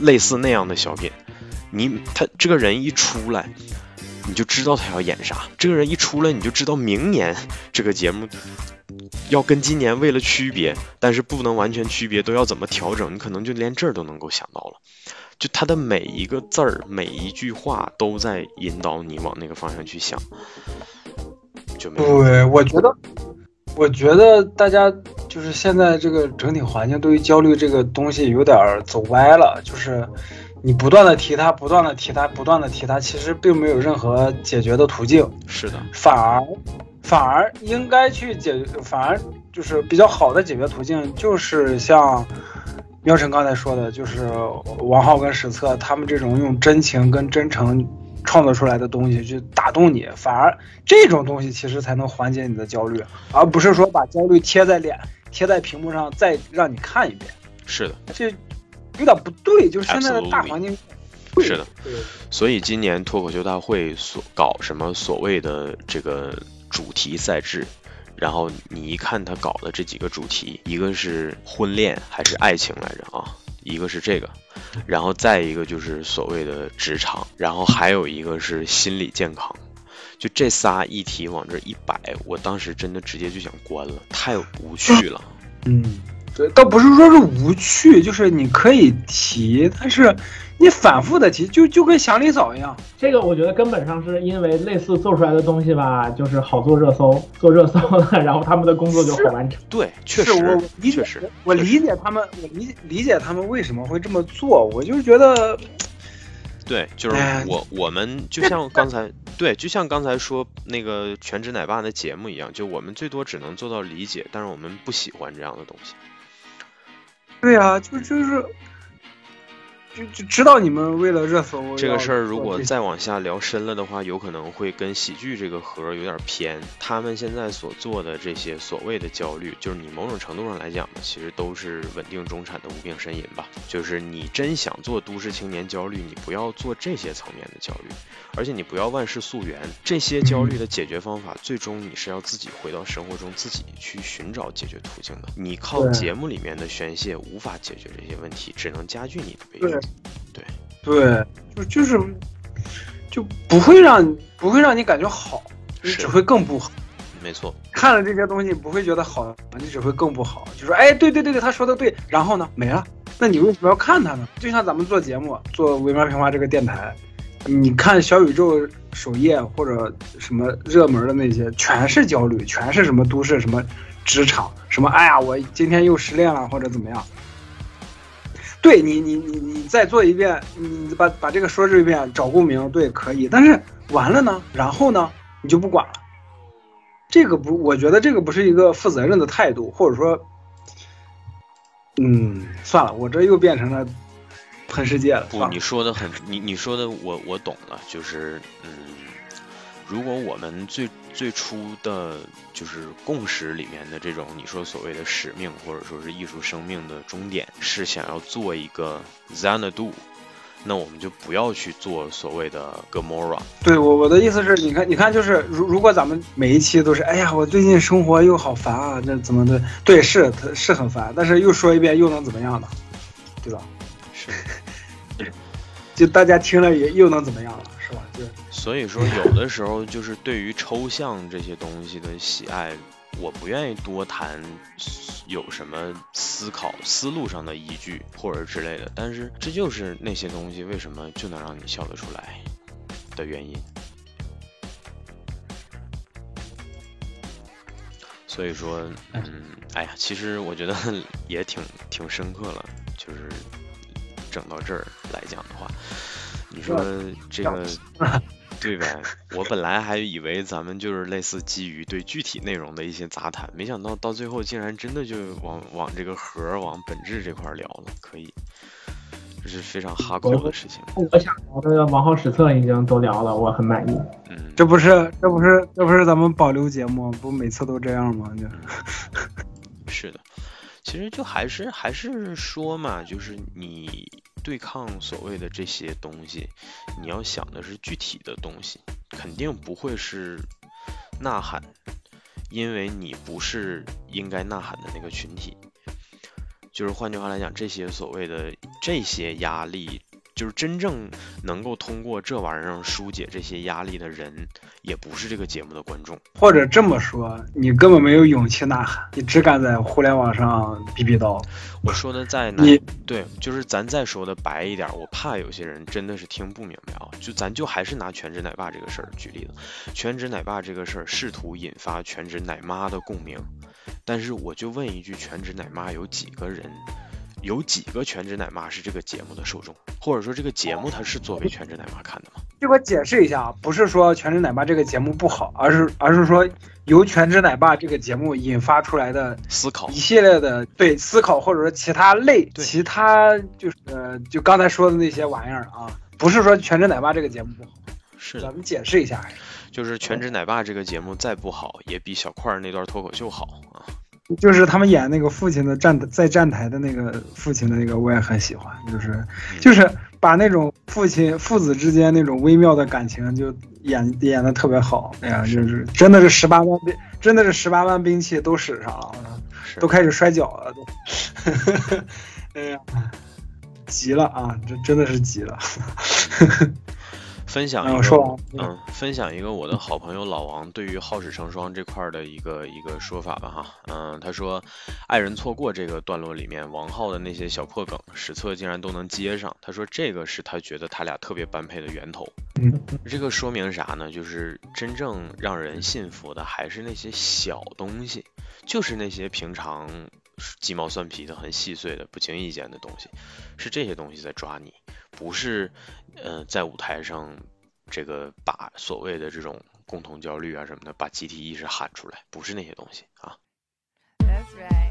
类似那样的小品，他这个人一出来，你就知道他要演啥。这个人一出来，你就知道明年这个节目要跟今年为了区别，但是不能完全区别，都要怎么调整？你可能就连这儿都能够想到了。就他的每一个字儿、每一句话都在引导你往那个方向去想，就没有。对，我觉得大家就是现在这个整体环境对于焦虑这个东西有点走歪了，就是你不断的提它、不断的提它、不断的提它，其实并没有任何解决的途径。是的，反而应该去解决，反而就是比较好的解决途径，就是像苗晨刚才说的，就是王浩跟史策他们这种用真情跟真诚创作出来的东西去打动你，反而这种东西其实才能缓解你的焦虑，而不是说把焦虑贴在屏幕上再让你看一遍。是的，这有点不对，就是现在的大环境。是的，所以今年脱口秀大会搞什么所谓的这个主题赛制，然后你一看他搞的这几个主题，一个是婚恋还是爱情来着啊，一个是这个，然后再一个就是所谓的职场，然后还有一个是心理健康，就这仨议题往这一摆，我当时真的直接就想关了，太无趣了。嗯，对，倒不是说是无趣，就是你可以提，但是你反复的提，就跟祥林嫂一样。这个我觉得根本上是因为类似做出来的东西吧，就是好做热搜，做热搜了，然后他们的工作就好完成。对，确实，我理解他们为什么会这么做，我就觉得。对，就是我们就像刚才对，就像刚才说那个全职奶爸的节目一样，就我们最多只能做到理解，但是我们不喜欢这样的东西。对啊，就知道你们为了热搜这个事儿，如果再往下聊深了的话，有可能会跟喜剧这个核有点偏。他们现在所做的这些所谓的焦虑，就是你某种程度上来讲呢，其实都是稳定中产的无病呻吟吧。就是你真想做都市青年焦虑，你不要做这些层面的焦虑，而且你不要万事溯源。这些焦虑的解决方法，最终你是要自己回到生活中，自己去寻找解决途径的。你靠节目里面的宣泄无法解决这些问题，只能加剧你的悲剧。对，就不会让你感觉好，你只会更不好。没错，看了这些东西不会觉得好，你只会更不好。就说哎，对，他说的对，然后呢没了，那你为什么要看他呢？就像咱们做节目，做微妙平话这个电台，你看小宇宙首页或者什么热门的那些，全是焦虑，全是什么都市什么职场什么，哎呀，我今天又失恋了或者怎么样。对你再做一遍，你把这个说这一遍，找共鸣，对，可以。但是完了呢，然后呢，你就不管了。这个不，我觉得这个不是一个负责任的态度，或者说，算了，我这又变成了喷世界了。不，你说的我懂了，就是如果我们最初的就是共识里面的这种你说所谓的使命或者说是艺术生命的终点是想要做一个 Xanadu， 那我们就不要去做所谓的 Gamora。 对，我的意思是你看就是如果咱们每一期都是哎呀我最近生活又好烦啊，那怎么的，对，是很烦，但是又说一遍又能怎么样呢？对吧？是就大家听了也又能怎么样了，是吧？对，所以说有的时候就是对于抽象这些东西的喜爱，我不愿意多谈有什么思考思路上的依据或者之类的，但是这就是那些东西为什么就能让你笑得出来的原因。所以说哎呀，其实我觉得也挺深刻了，就是整到这儿来讲的话，你说这个对呗？我本来还以为咱们就是类似基于对具体内容的一些杂谈，没想到到最后竟然真的就往这个核往本质这块聊了，可以，这是非常哈扣的事情。我想聊的王浩史册已经都聊了，我很满意。这不是咱们保留节目，不每次都这样吗？是的。其实就还是说嘛，就是你对抗所谓的这些东西，你要想的是具体的东西，肯定不会是呐喊，因为你不是应该呐喊的那个群体。就是换句话来讲，这些所谓的这些压力，就是真正能够通过这玩意儿疏解这些压力的人，也不是这个节目的观众。或者这么说，你根本没有勇气呐喊，你只敢在互联网上逼逼叨。我说的再难，对，就是咱再说的白一点，我怕有些人真的是听不明白啊。咱就还是拿全职奶爸这个事儿举例子，全职奶爸这个事儿试图引发全职奶妈的共鸣，但是我就问一句，全职奶妈有几个人？有几个全职奶妈是这个节目的受众，或者说这个节目它是作为全职奶妈看的吗？这我解释一下啊，不是说全职奶妈这个节目不好，而是说由全职奶爸这个节目引发出来的思考一系列的对思考，或者说其他就是就刚才说的那些玩意儿啊，不是说全职奶爸这个节目不好。是咱们解释一下，就是全职奶爸这个节目再不好，也比小块那段脱口秀好啊。就是他们演那个父亲的站台的那个父亲的那个，我也很喜欢，就是把那种父子之间那种微妙的感情就演得特别好。哎呀，就是真的是18万兵器都使上了，都开始摔跤了都。哎呀，急了啊，这真的是急了。分享一个分享一个我的好朋友老王对于好事成双这块的一个说法吧哈，他说爱人错过这个段落里面王浩的那些小破梗史册竟然都能接上，他说这个是他觉得他俩特别般配的源头。这个说明啥呢，就是真正让人信服的还是那些小东西，就是那些平常鸡毛蒜皮的很细碎的不经意间的东西，是这些东西在抓你，不是在舞台上这个把所谓的这种共同焦虑啊什么的把集体意识喊出来，不是那些东西啊。That's right.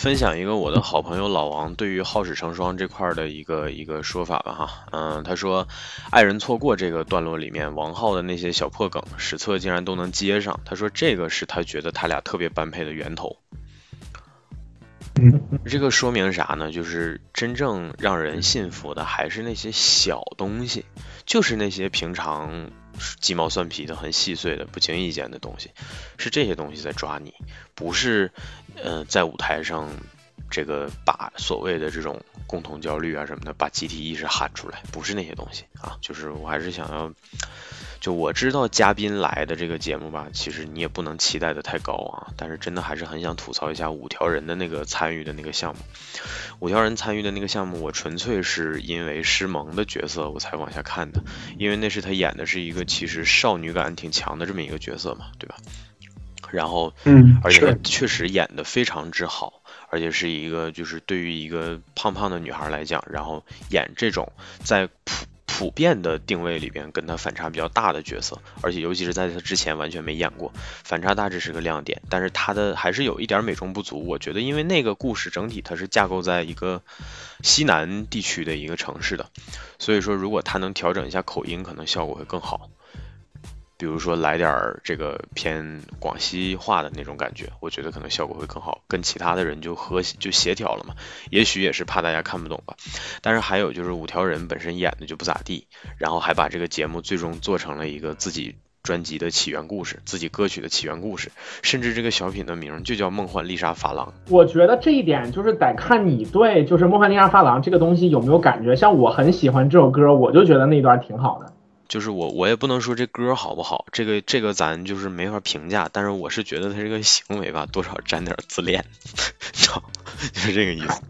分享一个我的好朋友老王对于好事成双这块的一个说法吧哈，他说爱人错过这个段落里面王浩的那些小破梗史册竟然都能接上，他说这个是他觉得他俩特别般配的源头。这个说明啥呢，就是真正让人信服的还是那些小东西，就是那些平常鸡毛蒜皮的很细碎的不经意间的东西，是这些东西在抓你，不是在舞台上这个把所谓的这种共同焦虑啊什么的把集体意识喊出来，不是那些东西啊。就是我还是想要，就我知道嘉宾来的这个节目吧，其实你也不能期待的太高啊，但是真的还是很想吐槽一下五条人的那个参与的那个项目。五条人参与的那个项目，我纯粹是因为诗萌的角色我才往下看的，因为那是他演的是一个其实少女感挺强的这么一个角色嘛，对吧？然后而且他确实演的非常之好，而且是一个就是对于一个胖胖的女孩来讲，然后演这种在普遍的定位里边跟他反差比较大的角色，而且尤其是在他之前完全没演过，反差大致是个亮点，但是他的还是有一点美中不足。我觉得因为那个故事整体它是架构在一个西南地区的一个城市的，所以说如果他能调整一下口音可能效果会更好，比如说来点这个偏广西话的那种感觉，我觉得可能效果会更好，跟其他的人就协调了嘛，也许也是怕大家看不懂吧。但是还有就是五条人本身演的就不咋地，然后还把这个节目最终做成了一个自己专辑的起源故事，自己歌曲的起源故事，甚至这个小品的名就叫梦幻丽莎发廊。我觉得这一点就是得看你对就是梦幻丽莎发廊这个东西有没有感觉，像我很喜欢这首歌，我就觉得那段挺好的。就是我也不能说这歌好不好，这个咱就是没法评价，但是我是觉得他这个行为吧，多少沾点自恋，就是这个意思。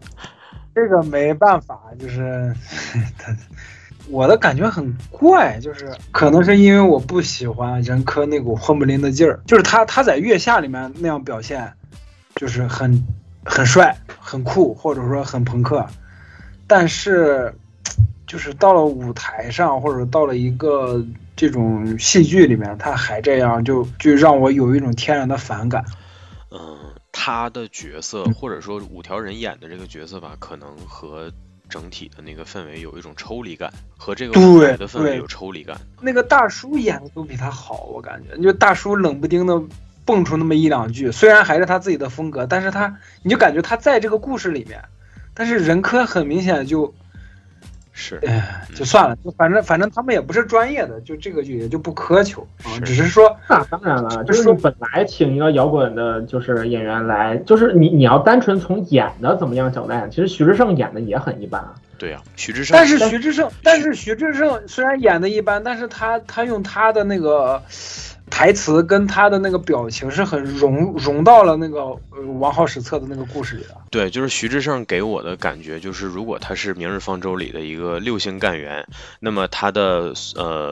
这个没办法，就是我的感觉很怪，就是可能是因为我不喜欢任科那股混不吝的劲儿，就是他在月下里面那样表现，就是很帅、很酷，或者说很朋克，但是。就是到了舞台上，或者到了一个这种戏剧里面，他还这样，就让我有一种天然的反感。他的角色或者说五条人演的这个角色吧，可能和整体的那个氛围有一种抽离感，和这个舞台的氛围有抽离感。那个大叔演的都比他好，我感觉，就大叔冷不丁的蹦出那么一两句，虽然还是他自己的风格，但是你就感觉他在这个故事里面，但是任科很明显就是就算了，就反正他们也不是专业的，就这个也就不苛求啊，只是说那当然了，就是本来请一个摇滚的，就是演员来，就是你要单纯从演的怎么样角度来讲，其实徐志胜演的也很一般。对呀，徐志胜虽然演的一般，但是他用他的那个台词跟他的那个表情是很融到了那个王浩史册的那个故事里的。对，就是徐志胜给我的感觉就是，如果他是《明日方舟》里的一个六星干员，那么他的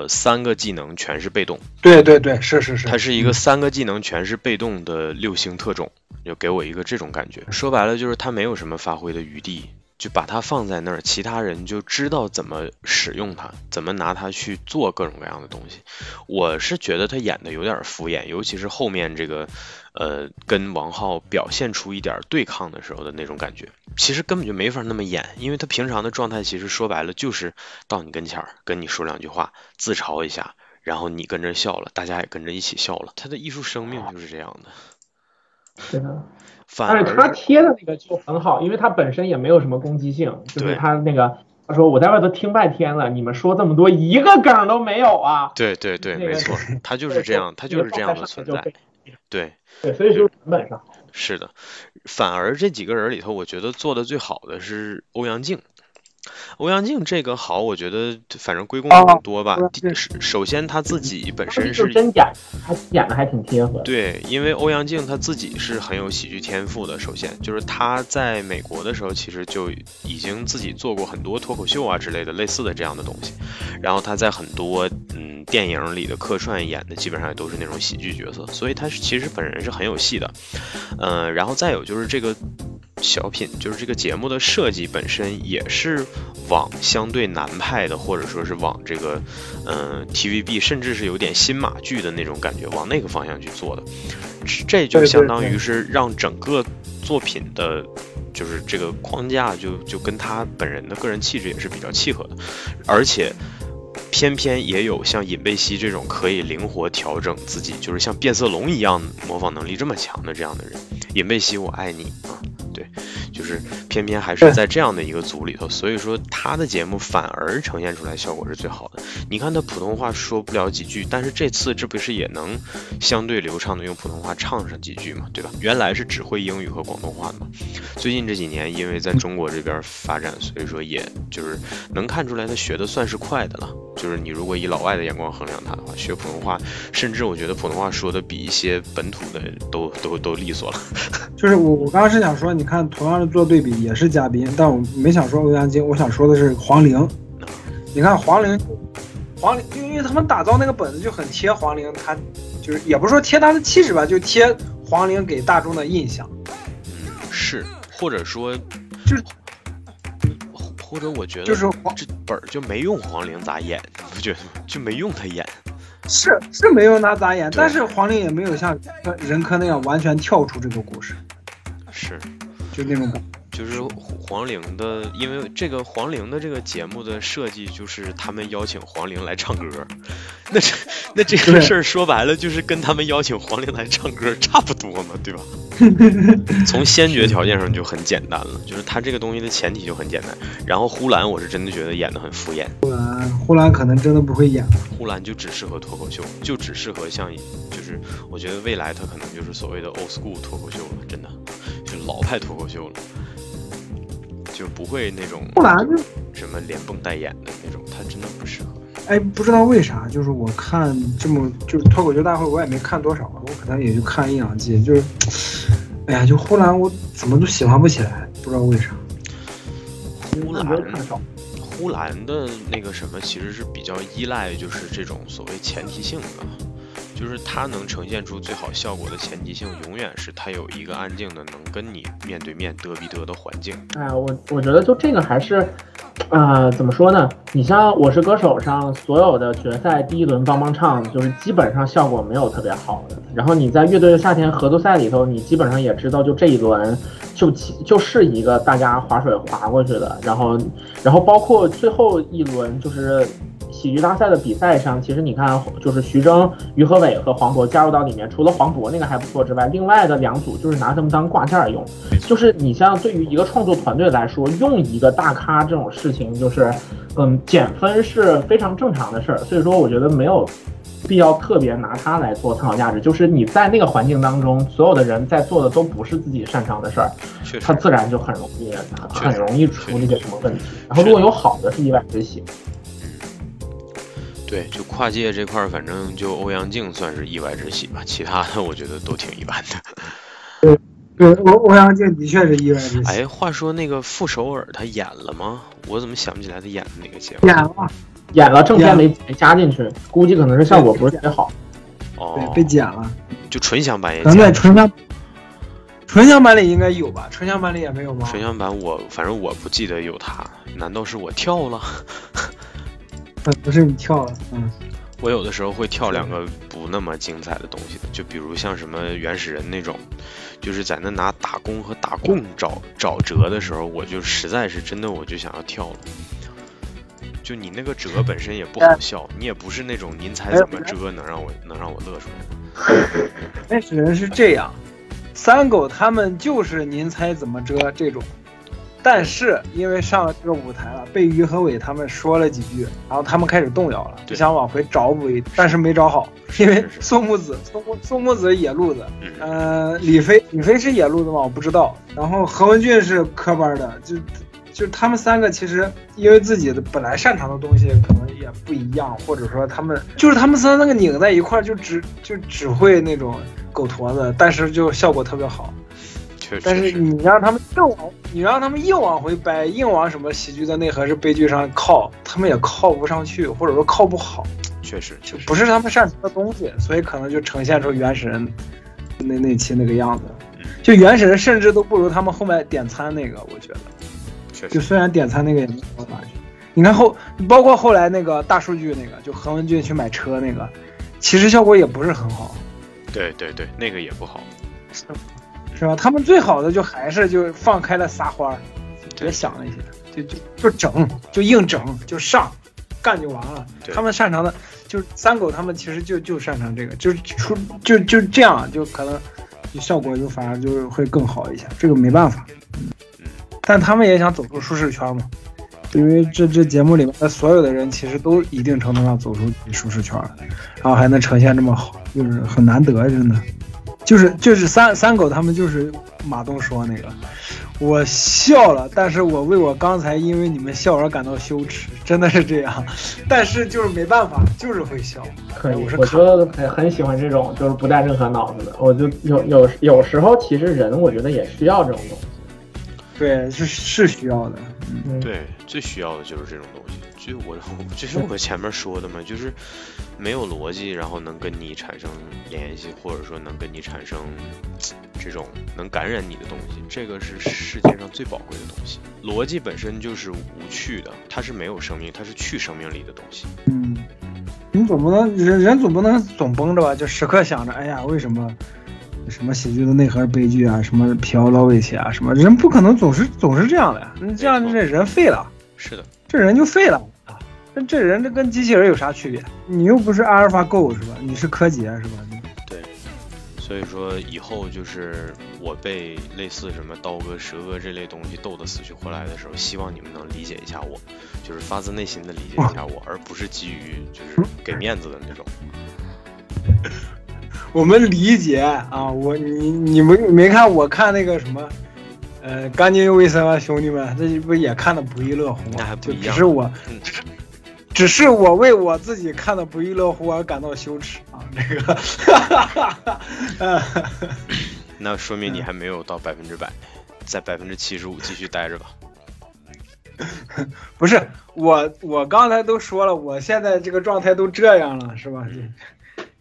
三个技能全是被动。对对对，是。他是一个三个技能全是被动的六星特种，就给我一个这种感觉。说白了就是他没有什么发挥的余地。就把它放在那儿，其他人就知道怎么使用它，怎么拿它去做各种各样的东西。我是觉得他演的有点敷衍，尤其是后面这个跟王浩表现出一点对抗的时候的那种感觉，其实根本就没法那么演，因为他平常的状态其实说白了就是到你跟前儿跟你说两句话，自嘲一下，然后你跟着笑了，大家也跟着一起笑了，他的艺术生命就是这样的。对啊，但是他贴的那个就很好，因为他本身也没有什么攻击性，就是他那个他说我在外头听半天了，你们说这么多一个梗都没有啊。对对对，那个、没错，他就是这样，他就是这样的存在。对对，所以就是成本上。是的，反而这几个人里头，我觉得做的最好的是欧阳靖。欧阳靖这个好，我觉得反正归功很多吧。首先他自己本身是真假，他演的还挺贴合。对，因为欧阳靖他自己是很有喜剧天赋的。首先就是他在美国的时候，其实就已经自己做过很多脱口秀啊之类的类似的这样的东西。然后他在很多电影里的客串演的基本上也都是那种喜剧角色，所以他其实本人是很有戏的。然后再有就是这个小品，就是这个节目的设计本身也是往相对南派的，或者说是往这个TVB 甚至是有点新马剧的那种感觉，往那个方向去做的。这就相当于是让整个作品的就是这个框架就跟他本人的个人气质也是比较契合的，而且偏偏也有像尹贝希这种可以灵活调整自己，就是像变色龙一样模仿能力这么强的这样的人。尹贝希我爱你啊，对，就是偏偏还是在这样的一个组里头，所以说他的节目反而呈现出来效果是最好的。你看他普通话说不了几句，但是这次这不是也能相对流畅的用普通话唱上几句嘛，对吧？原来是只会英语和广东话的嘛，最近这几年因为在中国这边发展，所以说也就是能看出来他学的算是快的了。就是你如果以老外的眼光衡量他的话，学普通话，甚至我觉得普通话说的比一些本土的都利索了。就是我刚刚是想说，你看同样的做对比也是嘉宾，但我没想说欧阳靖，我想说的是黄龄。你看黄龄，因为他们打造那个本子就很贴黄龄，他就是也不是说贴他的气质吧，就贴黄龄给大众的印象。是，或者说就是。或者我觉得就是这本就没用黄龄咋演，不觉得就没用他演，是没用他咋演，但是黄龄也没有像任科那样完全跳出这个故事，是就那种感觉。就是黄龄的，因为这个黄龄的这个节目的设计，就是他们邀请黄龄来唱歌，那这个事儿说白了就是跟他们邀请黄龄来唱歌差不多嘛，对吧？从先决条件上就很简单了，就是他这个东西的前提就很简单。然后呼兰，我是真的觉得演得很敷衍。呼兰可能真的不会演。呼兰就只适合脱口秀，就只适合像，就是我觉得未来他可能就是所谓的 old school 脱口秀了，真的就是老派脱口秀了。就不会那种什么连蹦带演的那种，他真的不适合。哎，不知道为啥，就是我看这么就是脱口秀大会，我也没看多少，我可能也就看一两季，就是，哎呀，就呼兰我怎么都喜欢不起来，不知道为啥。呼兰的那个什么，其实是比较依赖就是这种所谓前提性的。就是他能呈现出最好效果的前提性，永远是他有一个安静的能跟你面对面嘚比嘚的环境。哎，我觉得就这个还是，怎么说呢？你像《我是歌手》上所有的决赛第一轮帮帮唱，就是基本上效果没有特别好的。然后你在乐队的夏天合作赛里头，你基本上也知道，就这一轮就是一个大家划水划过去的。然后包括最后一轮就是。喜剧大赛的比赛上，其实你看，就是徐峥、于和伟和黄渤加入到里面，除了黄渤那个还不错之外，另外的两组就是拿他们当挂件用。就是你像对于一个创作团队来说，用一个大咖这种事情，就是减分是非常正常的事儿。所以说，我觉得没有必要特别拿它来做参考价值。就是你在那个环境当中，所有的人在做的都不是自己擅长的事儿，他自然就很容易出那些什么问题。然后如果有好的，是意外之喜。对，就跨界这块，反正就欧阳靖算是意外之喜吧，其他的我觉得都挺一般的。对，欧阳靖的确是意外之喜。哎，话说那个傅首尔他演了吗？我怎么想不起来他演的哪个节目？演了，正片没加进去，估计可能是效果不是特别好。哦，对，被剪了，就纯享版也剪了。对，纯享版里应该有吧？纯享版里也没有吗？纯享版反正我不记得有他，难道是我跳了？不是你跳了，我有的时候会跳两个不那么精彩的东西的，就比如像什么原始人那种，就是在那拿打工和打共找折的时候，我就实在是真的我就想要跳了。就你那个折本身也不好笑，你也不是那种您猜怎么折能让我乐出来的。原始人是这样，三狗他们就是您猜怎么遮这种，但是因为上了这个舞台了，被于和伟他们说了几句，然后他们开始动摇了，就想往回找补一，但是没找好，因为宋木子野路子，李飞是野路子吗？我不知道。然后何文俊是科班的，就他们三个其实因为自己的本来擅长的东西可能也不一样，或者说他们三个拧在一块就只会那种狗坨子，但是就效果特别好。但是你让他们硬往回掰，硬往什么喜剧的内核是悲剧上靠，他们也靠不上去，或者说靠不好，确实不是他们擅长的东西，所以可能就呈现出原始人那期那个样子。就原始人甚至都不如他们后面点餐那个，我觉得确实就虽然点餐那个也没到哪去。你看包括后来那个大数据那个，就何文俊去买车那个，其实效果也不是很好。对，那个也不好。是吧？他们最好的就还是就放开了撒欢儿，别想那些，就整，就硬整，就上，干就完了。他们擅长的，就是三狗他们其实就擅长这个，就这样，就可能就效果就反而就会更好一些。这个没办法，但他们也想走出舒适圈嘛，因为这节目里面的所有的人其实都一定程度上走出舒适圈，然后还能呈现这么好，就是很难得，真的。就是三狗他们就是马东说那个，我笑了，但是我为我刚才因为你们笑而感到羞耻，真的是这样，但是就是没办法，就是会笑。可以，我觉得很喜欢这种就是不带任何脑子的，我就有时候其实人我觉得也需要这种东西，对，是需要的，对，最需要的就是这种东西。就我前面说的嘛，就是没有逻辑，然后能跟你产生联系，或者说能跟你产生这种能感染你的东西，这个是世界上最宝贵的东西。逻辑本身就是无趣的，它是没有生命，它是去生命力的东西。你总不能人总不能总绷着吧，就时刻想着，哎呀，为什么什么喜剧的内核悲剧啊，什么疲劳老尾鞋啊，什么人不可能总是这样的呀，你这样这人废了。是的，这人就废了。那这人这跟机器人有啥区别？你又不是阿尔法狗是吧？你是柯洁是吧？对，所以说以后就是我被类似什么刀哥、蛇哥这类东西逗得死去活来的时候，希望你们能理解一下我，就是发自内心的理解一下我，而不是基于就是给面子的那种。我们理解啊，你没看我看那个什么。干净又卫生啊，兄弟们，这不也看得不亦乐乎吗？那还不一样，就只是我为我自己看得不亦乐乎而感到羞耻啊！这个，那说明你还没有到100%，在75%继续待着吧。不是我刚才都说了，我现在这个状态都这样了，是吧？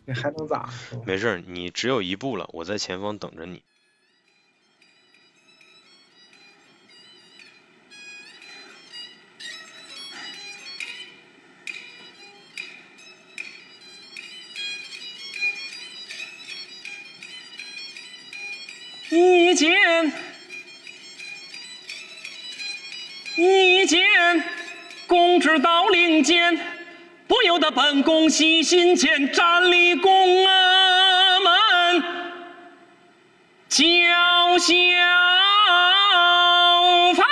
你还能咋？没事，你只有一步了，我在前方等着你。一见公至到令间，不由得本宫喜心间，站立宫门叫小番。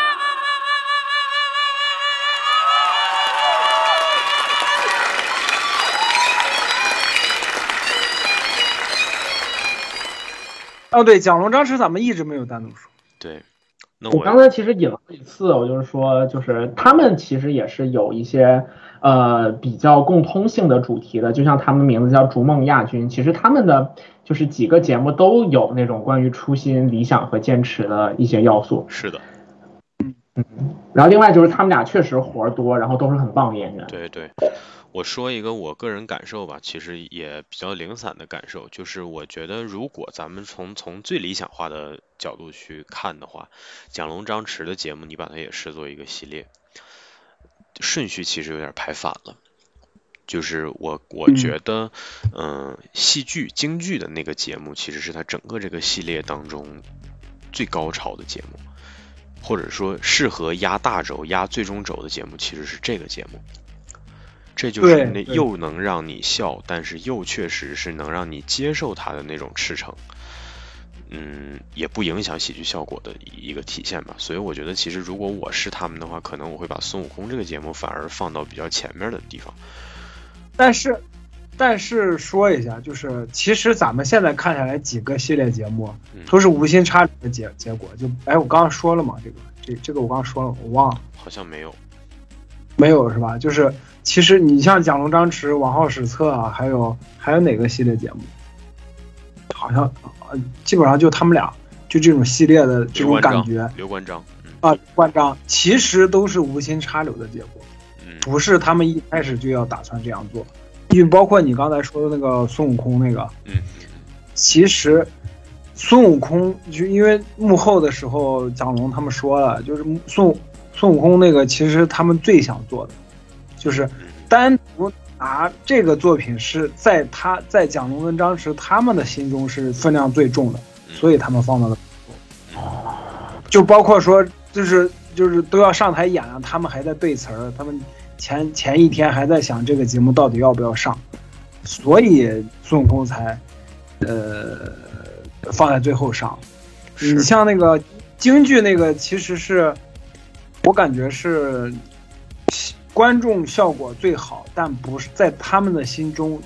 对，蒋龙张弛咱们一直没有单独说。对，那我刚才其实引了一次，我就是说，就是他们其实也是有一些比较共通性的主题的，就像他们名字叫逐梦亚军，其实他们的就是几个节目都有那种关于初心、理想和坚持的一些要素。是的，然后另外就是他们俩确实活多，然后都是很棒的演员。对，我说一个我个人感受吧，其实也比较零散的感受，就是我觉得如果咱们从最理想化的角度去看的话，蒋龙张弛的节目你把它也视作一个系列，顺序其实有点排反了。就是我觉得，戏剧京剧的那个节目其实是它整个这个系列当中最高潮的节目，或者说适合压大轴、压最终轴的节目其实是这个节目。这就是那又能让你笑，但是又确实是能让你接受它的那种赤诚。也不影响喜剧效果的一个体现吧。所以我觉得其实如果我是他们的话，可能我会把孙悟空这个节目反而放到比较前面的地方。但是说一下，就是其实咱们现在看下来几个系列节目都是无心插柳的结果。就哎，我刚刚说了嘛，这个我刚刚说了，我忘了，好像没有是吧？就是其实你像蒋龙张弛、王浩史册啊，还有哪个系列节目？好像基本上就他们俩，就这种系列的这种感觉。刘关张啊，关张其实都是无心插柳的结果，不是他们一开始就要打算这样做。就包括你刚才说的那个孙悟空那个，其实孙悟空就因为幕后的时候，蒋龙他们说了，就是孙悟空那个，其实他们最想做的，就是单独拿这个作品是在蒋龙跟张弛他们的心中是分量最重的，所以他们放到了，就包括说就是都要上台演了，他们还在对词儿，他们前一天还在想这个节目到底要不要上，所以孙悟空才放在最后上。你像那个京剧那个，其实是我感觉是观众效果最好，但不是在他们的心中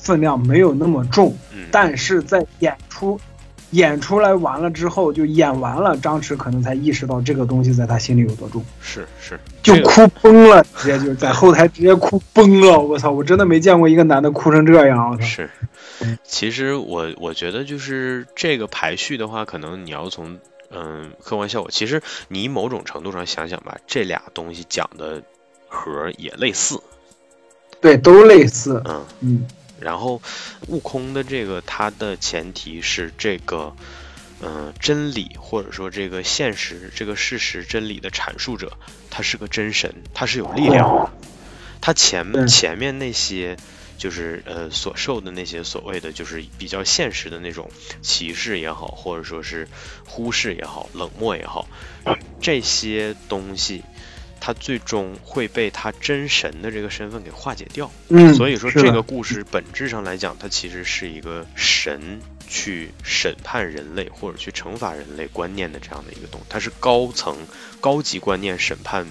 分量没有那么重，但是在演出来完了之后，就演完了，张弛可能才意识到这个东西在他心里有多重，是，就哭崩了，直接就在后台直接哭崩了。我操，我真的没见过一个男的哭成这样。是，其实我觉得就是这个排序的话，可能你要从客观效果，其实你某种程度上想想吧，这俩东西讲的核也类似，对，都类似，然后悟空的这个它的前提是这个真理，或者说这个现实这个事实真理的阐述者，他是个真神，他是有力量的。他前面那些就是所受的那些所谓的就是比较现实的那种歧视也好，或者说是忽视也好，冷漠也好，这些东西他最终会被他真神的这个身份给化解掉，所以说这个故事本质上来讲，它其实是一个神去审判人类或者去惩罚人类观念的这样的一个东西，它是高级观念审判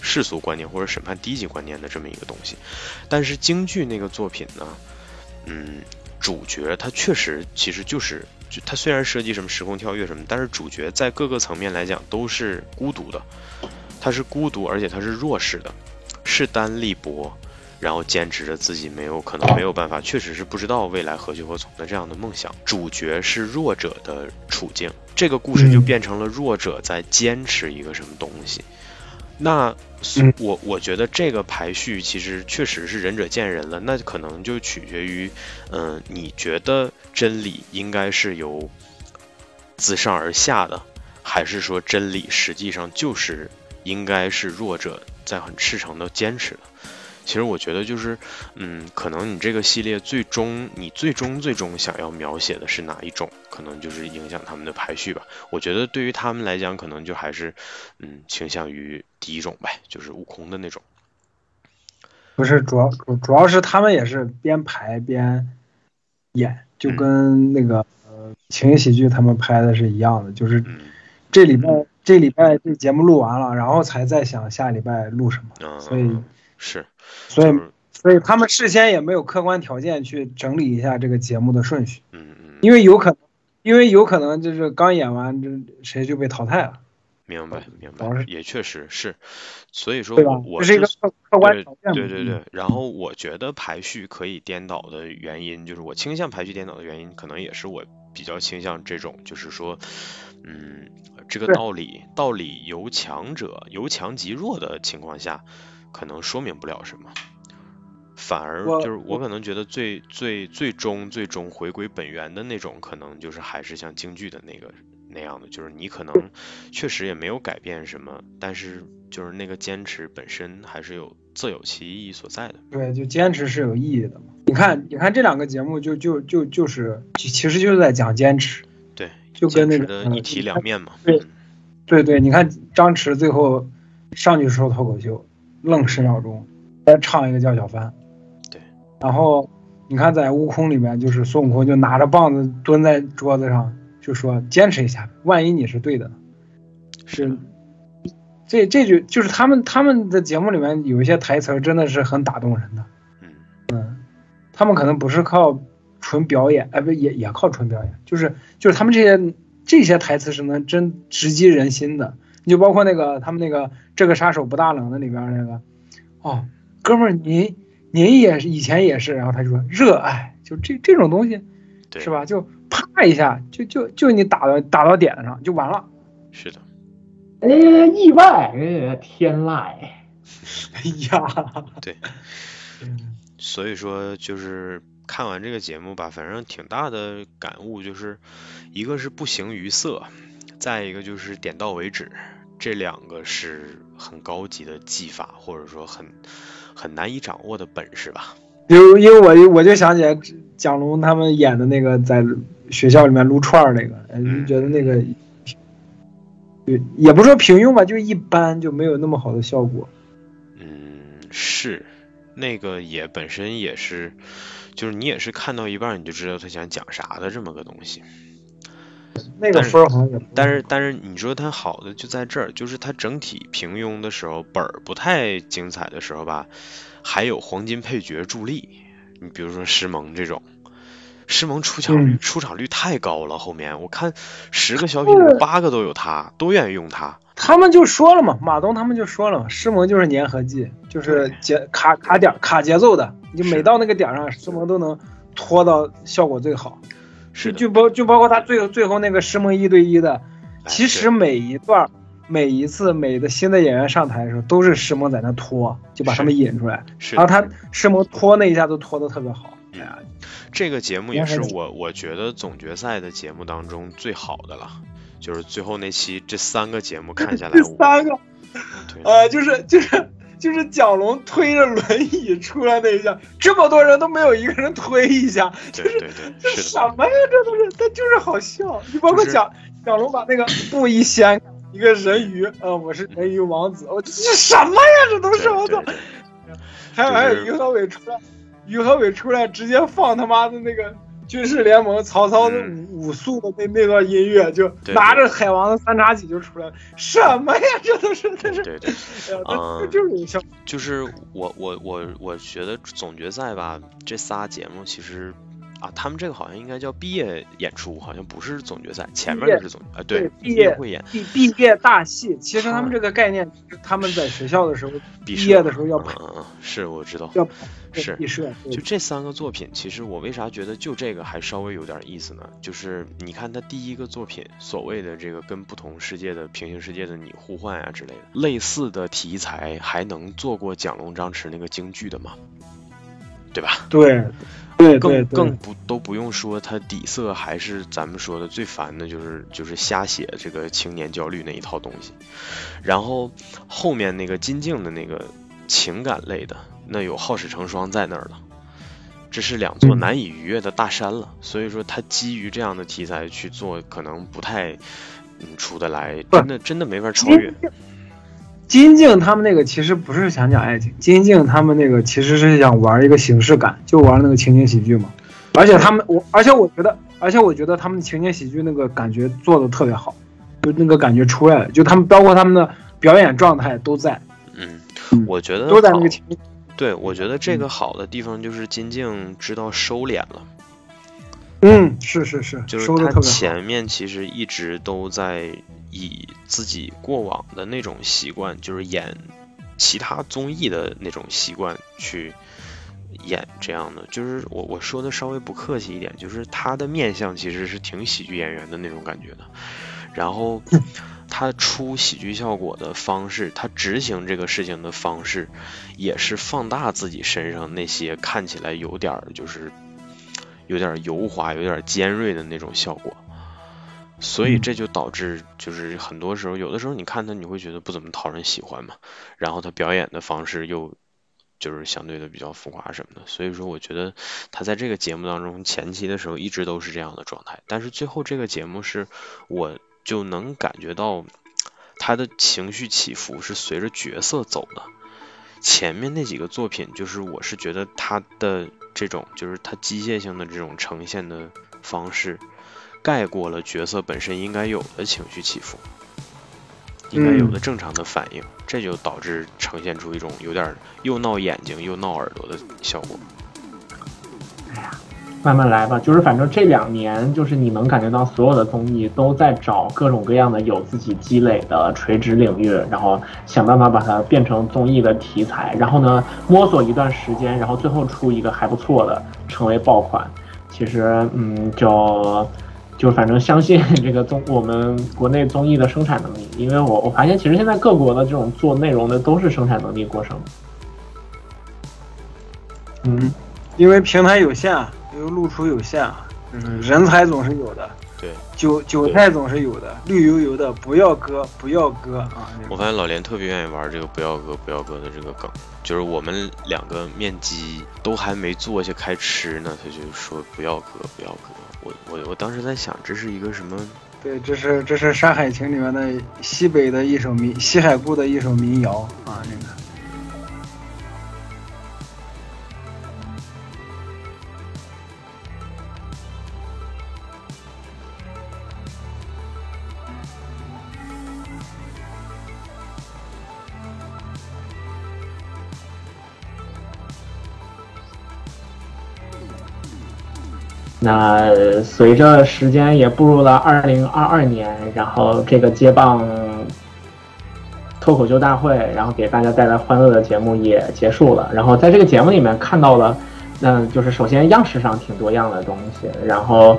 世俗观念或者审判低级观念的这么一个东西。但是京剧那个作品呢，主角他确实其实就是他虽然涉及什么时空跳跃什么，但是主角在各个层面来讲都是孤独的。他是孤独，而且他是弱势的，势单力薄，然后坚持着自己可能没有办法，确实是不知道未来何去何从的这样的梦想。主角是弱者的处境，这个故事就变成了弱者在坚持一个什么东西。那我觉得这个排序其实确实是仁者见仁了，那可能就取决于，你觉得真理应该是由自上而下的，还是说真理实际上就是应该是弱者在很赤诚的坚持的。其实我觉得就是，可能你这个系列最终想要描写的是哪一种，可能就是影响他们的排序吧。我觉得对于他们来讲，可能就还是，倾向于第一种呗，就是悟空的那种。不是，主要是他们也是边排边演，就跟那个情景喜剧他们拍的是一样的，就是这礼拜这节目录完了，然后才在想下礼拜录什么，所以他们事先也没有客观条件去整理一下这个节目的顺序，因为有可能就是刚演完，这谁就被淘汰了。明白，也确实是，所以说我是一个客观条件。对。然后我觉得排序可以颠倒的原因，就是我倾向排序颠倒的原因，可能也是我比较倾向这种，就是说，这个道理由强及弱的情况下，可能说明不了什么，反而就是我可能觉得最终回归本源的那种，可能就是还是像京剧的那样的，就是你可能确实也没有改变什么，但是就是那个坚持本身还是自有其意义所在的。对，就坚持是有意义的嘛。你看这两个节目就是其实就是在讲坚持，对，就跟那个一体两面嘛。对，你看张弛最后上去说脱口秀，愣10秒钟，再唱一个叫小番。对，然后你看在悟空里面，就是孙悟空就拿着棒子蹲在桌子上。就说坚持一下，万一你是对的。是，这句就是他们的节目里面有一些台词真的是很打动人的。嗯，他们可能不是靠纯表演，哎，不也靠纯表演，就是他们这些台词是能真直击人心的。你就包括那个他们那个这个杀手不大冷的里边那个，哦，哥们儿您也是以前也是，然后他就说热爱，就这种东西，是吧？就啪一下，就你打到点上就完了。是的。意外，天籁。哎呀，对。所以说就是看完这个节目吧，反正挺大的感悟，就是一个是不形于色，再一个就是点到为止，这两个是很高级的技法，或者说很难以掌握的本事吧。因为我就想起来蒋龙他们演的那个在学校里面撸串那个，就觉得那个也不说平庸吧，就一般，就没有那么好的效果。嗯，是，那个也本身也是，就是你也是看到一半你就知道他想讲啥的这么个东西。那个分好像也，但是你说他好的就在这儿，就是他整体平庸的时候，本儿不太精彩的时候吧，还有黄金配角助力。你比如说石萌这种。石萌出场率太高了，后面我看10个小品里8个都有他，都愿意用他。他们就说了嘛，马东他们就说了，石萌就是粘合剂，就是卡点卡节奏的，你每到那个点上，石萌都能拖到效果最好。是的，就包括他最后那个石萌1对1的，其实每一段每一次新的演员上台的时候，都是石萌在那拖，就把他们引出来。是，然后他石萌拖那一下都拖得特别好。嗯，这个节目也是我觉得总决赛的节目当中最好的了，就是最后那期这3个节目看下来，3个，就是蒋龙推着轮椅出来那一下，这么多人都没有一个人推一下，对，这什么呀？这都是，他就是好笑。你包括蒋龙把那个布一掀，一个人鱼，我是人鱼王子，我这是什么呀？这都是我操！还有于和伟出来。于和伟出来直接放他妈的那个军事联盟曹操的武术的那段音乐，就拿着海王的3叉戟就出来了。什么呀，这都是对，就是我觉得总决赛吧，这仨节目其实啊，他们这个好像应该叫毕业演出，好像不是总决赛，前面就是总啊，对，毕业汇演，毕业大戏。其实他们这个概念，他们在学校的时候，毕业的时候要拍，是我知道，要是就这3个作品，其实我为啥觉得就这个还稍微有点意思呢？就是你看他第一个作品，所谓的这个跟不同世界的平行世界的你互换啊之类的，类似的题材还能做过蒋龙张弛那个京剧的吗？对吧？对。更不用说，它底色还是咱们说的最烦的，就是瞎写这个青年焦虑那一套东西。然后后面那个金靖的那个情感类的，那有好事成双在那儿了，这是两座难以逾越的大山了。所以说，它基于这样的题材去做，可能不太出得来，真的没法超越。金靖他们那个其实不是想讲爱情，金靖他们那个其实是想玩一个形式感，就玩那个情景喜剧嘛。而且我觉得他们情景喜剧那个感觉做的特别好，就那个感觉出来了，就他们包括他们的表演状态都在。我觉得都在那个情景。对，我觉得这个好的地方就是金靖知道收敛了。是，就是他前面其实一直都在以自己过往的那种习惯，就是演其他综艺的那种习惯去演这样的，就是我说的稍微不客气一点，就是他的面相其实是挺喜剧演员的那种感觉的，然后他出喜剧效果的方式，他执行这个事情的方式，也是放大自己身上那些看起来有点就是有点油滑、有点尖锐的那种效果，所以这就导致就是很多时候，有的时候你看他，你会觉得不怎么讨人喜欢嘛。然后他表演的方式又就是相对的比较浮夸什么的，所以说我觉得他在这个节目当中前期的时候一直都是这样的状态，但是最后这个节目是我就能感觉到他的情绪起伏是随着角色走的。前面那几个作品就是我是觉得他的这种就是他机械性的这种呈现的方式盖过了角色本身应该有的情绪起伏，应该有的正常的反应，这就导致呈现出一种有点又闹眼睛又闹耳朵的效果。哎呀，慢慢来吧，就是反正这2年，就是你能感觉到所有的综艺都在找各种各样的有自己积累的垂直领域，然后想办法把它变成综艺的题材，然后呢摸索一段时间，然后最后出一个还不错的，成为爆款。其实，就反正相信这个我们国内综艺的生产能力，因为我发现其实现在各国的这种做内容的都是生产能力过剩。因为平台有限，因为露出有限，人才总是有的，对，韭菜总是有的，绿油油的不要割不要割啊！我发现老连特别愿意玩这个不要割不要割的这个梗，就是我们2个面基都还没做下开吃呢，他就说不要割不要割。我当时在想，这是一个什么？对，这是《山海情》里面的西海固的一首民谣啊，那个。那随着时间也步入了2022年，然后这个接棒脱口秀大会，然后给大家带来欢乐的节目也结束了。然后在这个节目里面看到了，那就是首先样式上挺多样的东西，然后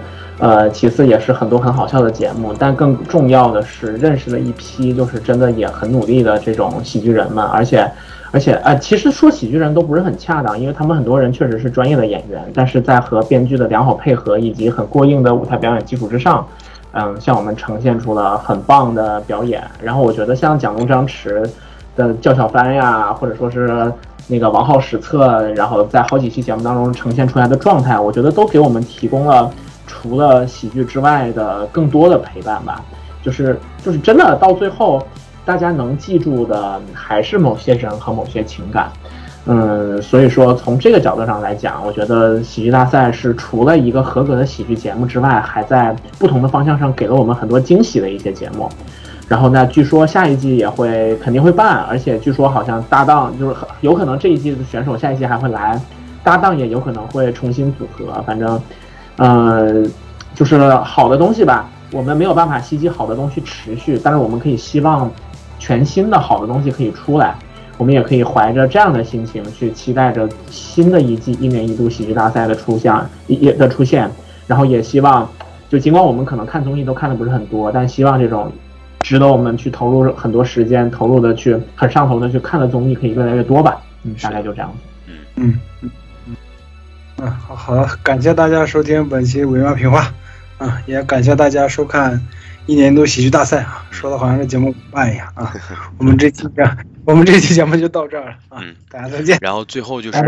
其次也是很多很好笑的节目，但更重要的是认识了一批就是真的也很努力的这种喜剧人们，而且其实说喜剧人都不是很恰当，因为他们很多人确实是专业的演员，但是在和编剧的良好配合以及很过硬的舞台表演基础之上，向我们呈现出了很棒的表演。然后我觉得像蒋东、张弛的叫小帆呀，或者说是那个王浩、史策，然后在好几期节目当中呈现出来的状态，我觉得都给我们提供了除了喜剧之外的更多的陪伴吧。就是真的到最后，大家能记住的还是某些人和某些情感，所以说从这个角度上来讲，我觉得喜剧大赛是除了一个合格的喜剧节目之外，还在不同的方向上给了我们很多惊喜的一些节目。然后呢，据说下一季也会肯定会办，而且据说好像搭档就是有可能这一季的选手下一季还会来，搭档也有可能会重新组合，反正，就是好的东西吧，我们没有办法袭击好的东西持续，但是我们可以希望全新的好的东西可以出来，我们也可以怀着这样的心情去期待着新的一季1年1度喜剧大赛的出现。然后也希望，就尽管我们可能看综艺都看的不是很多，但希望这种值得我们去投入很多时间、投入的去很上头的去看的综艺可以越来越多吧。大概就这样。好，感谢大家收听本期伪妙评话啊，也感谢大家收看。1年1度喜剧大赛啊，说的好像是节目办一样啊。我们这期节目就到这儿了啊，大家再见。然后最后就是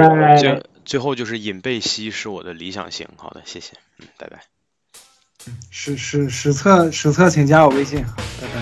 最后就是尹贝希是我的理想型。好的，谢谢，拜拜。史策，请加我微信，拜拜。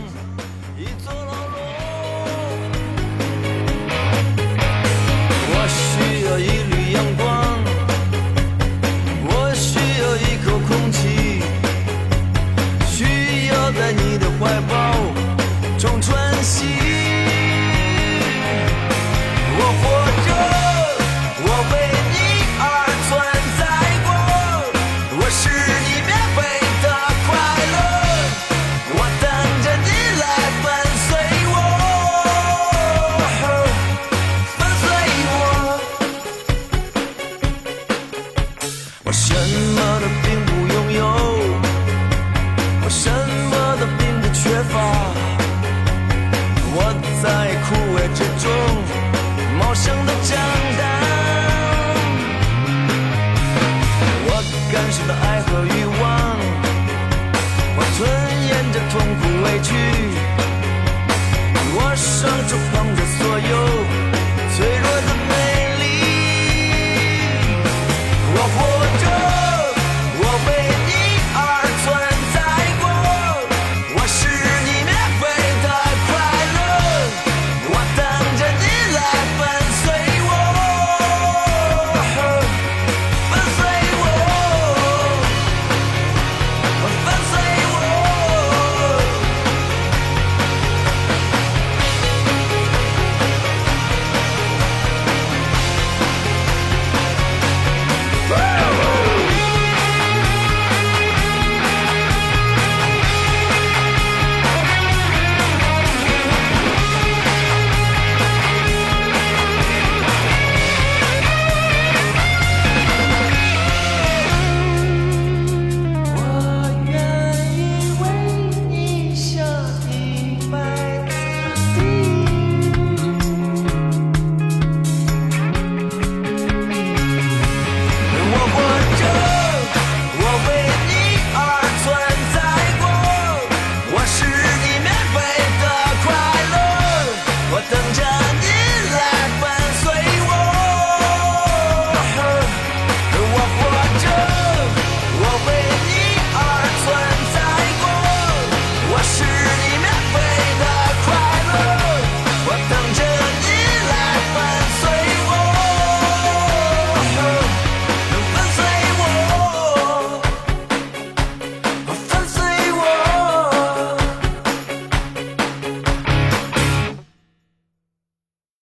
痛苦委屈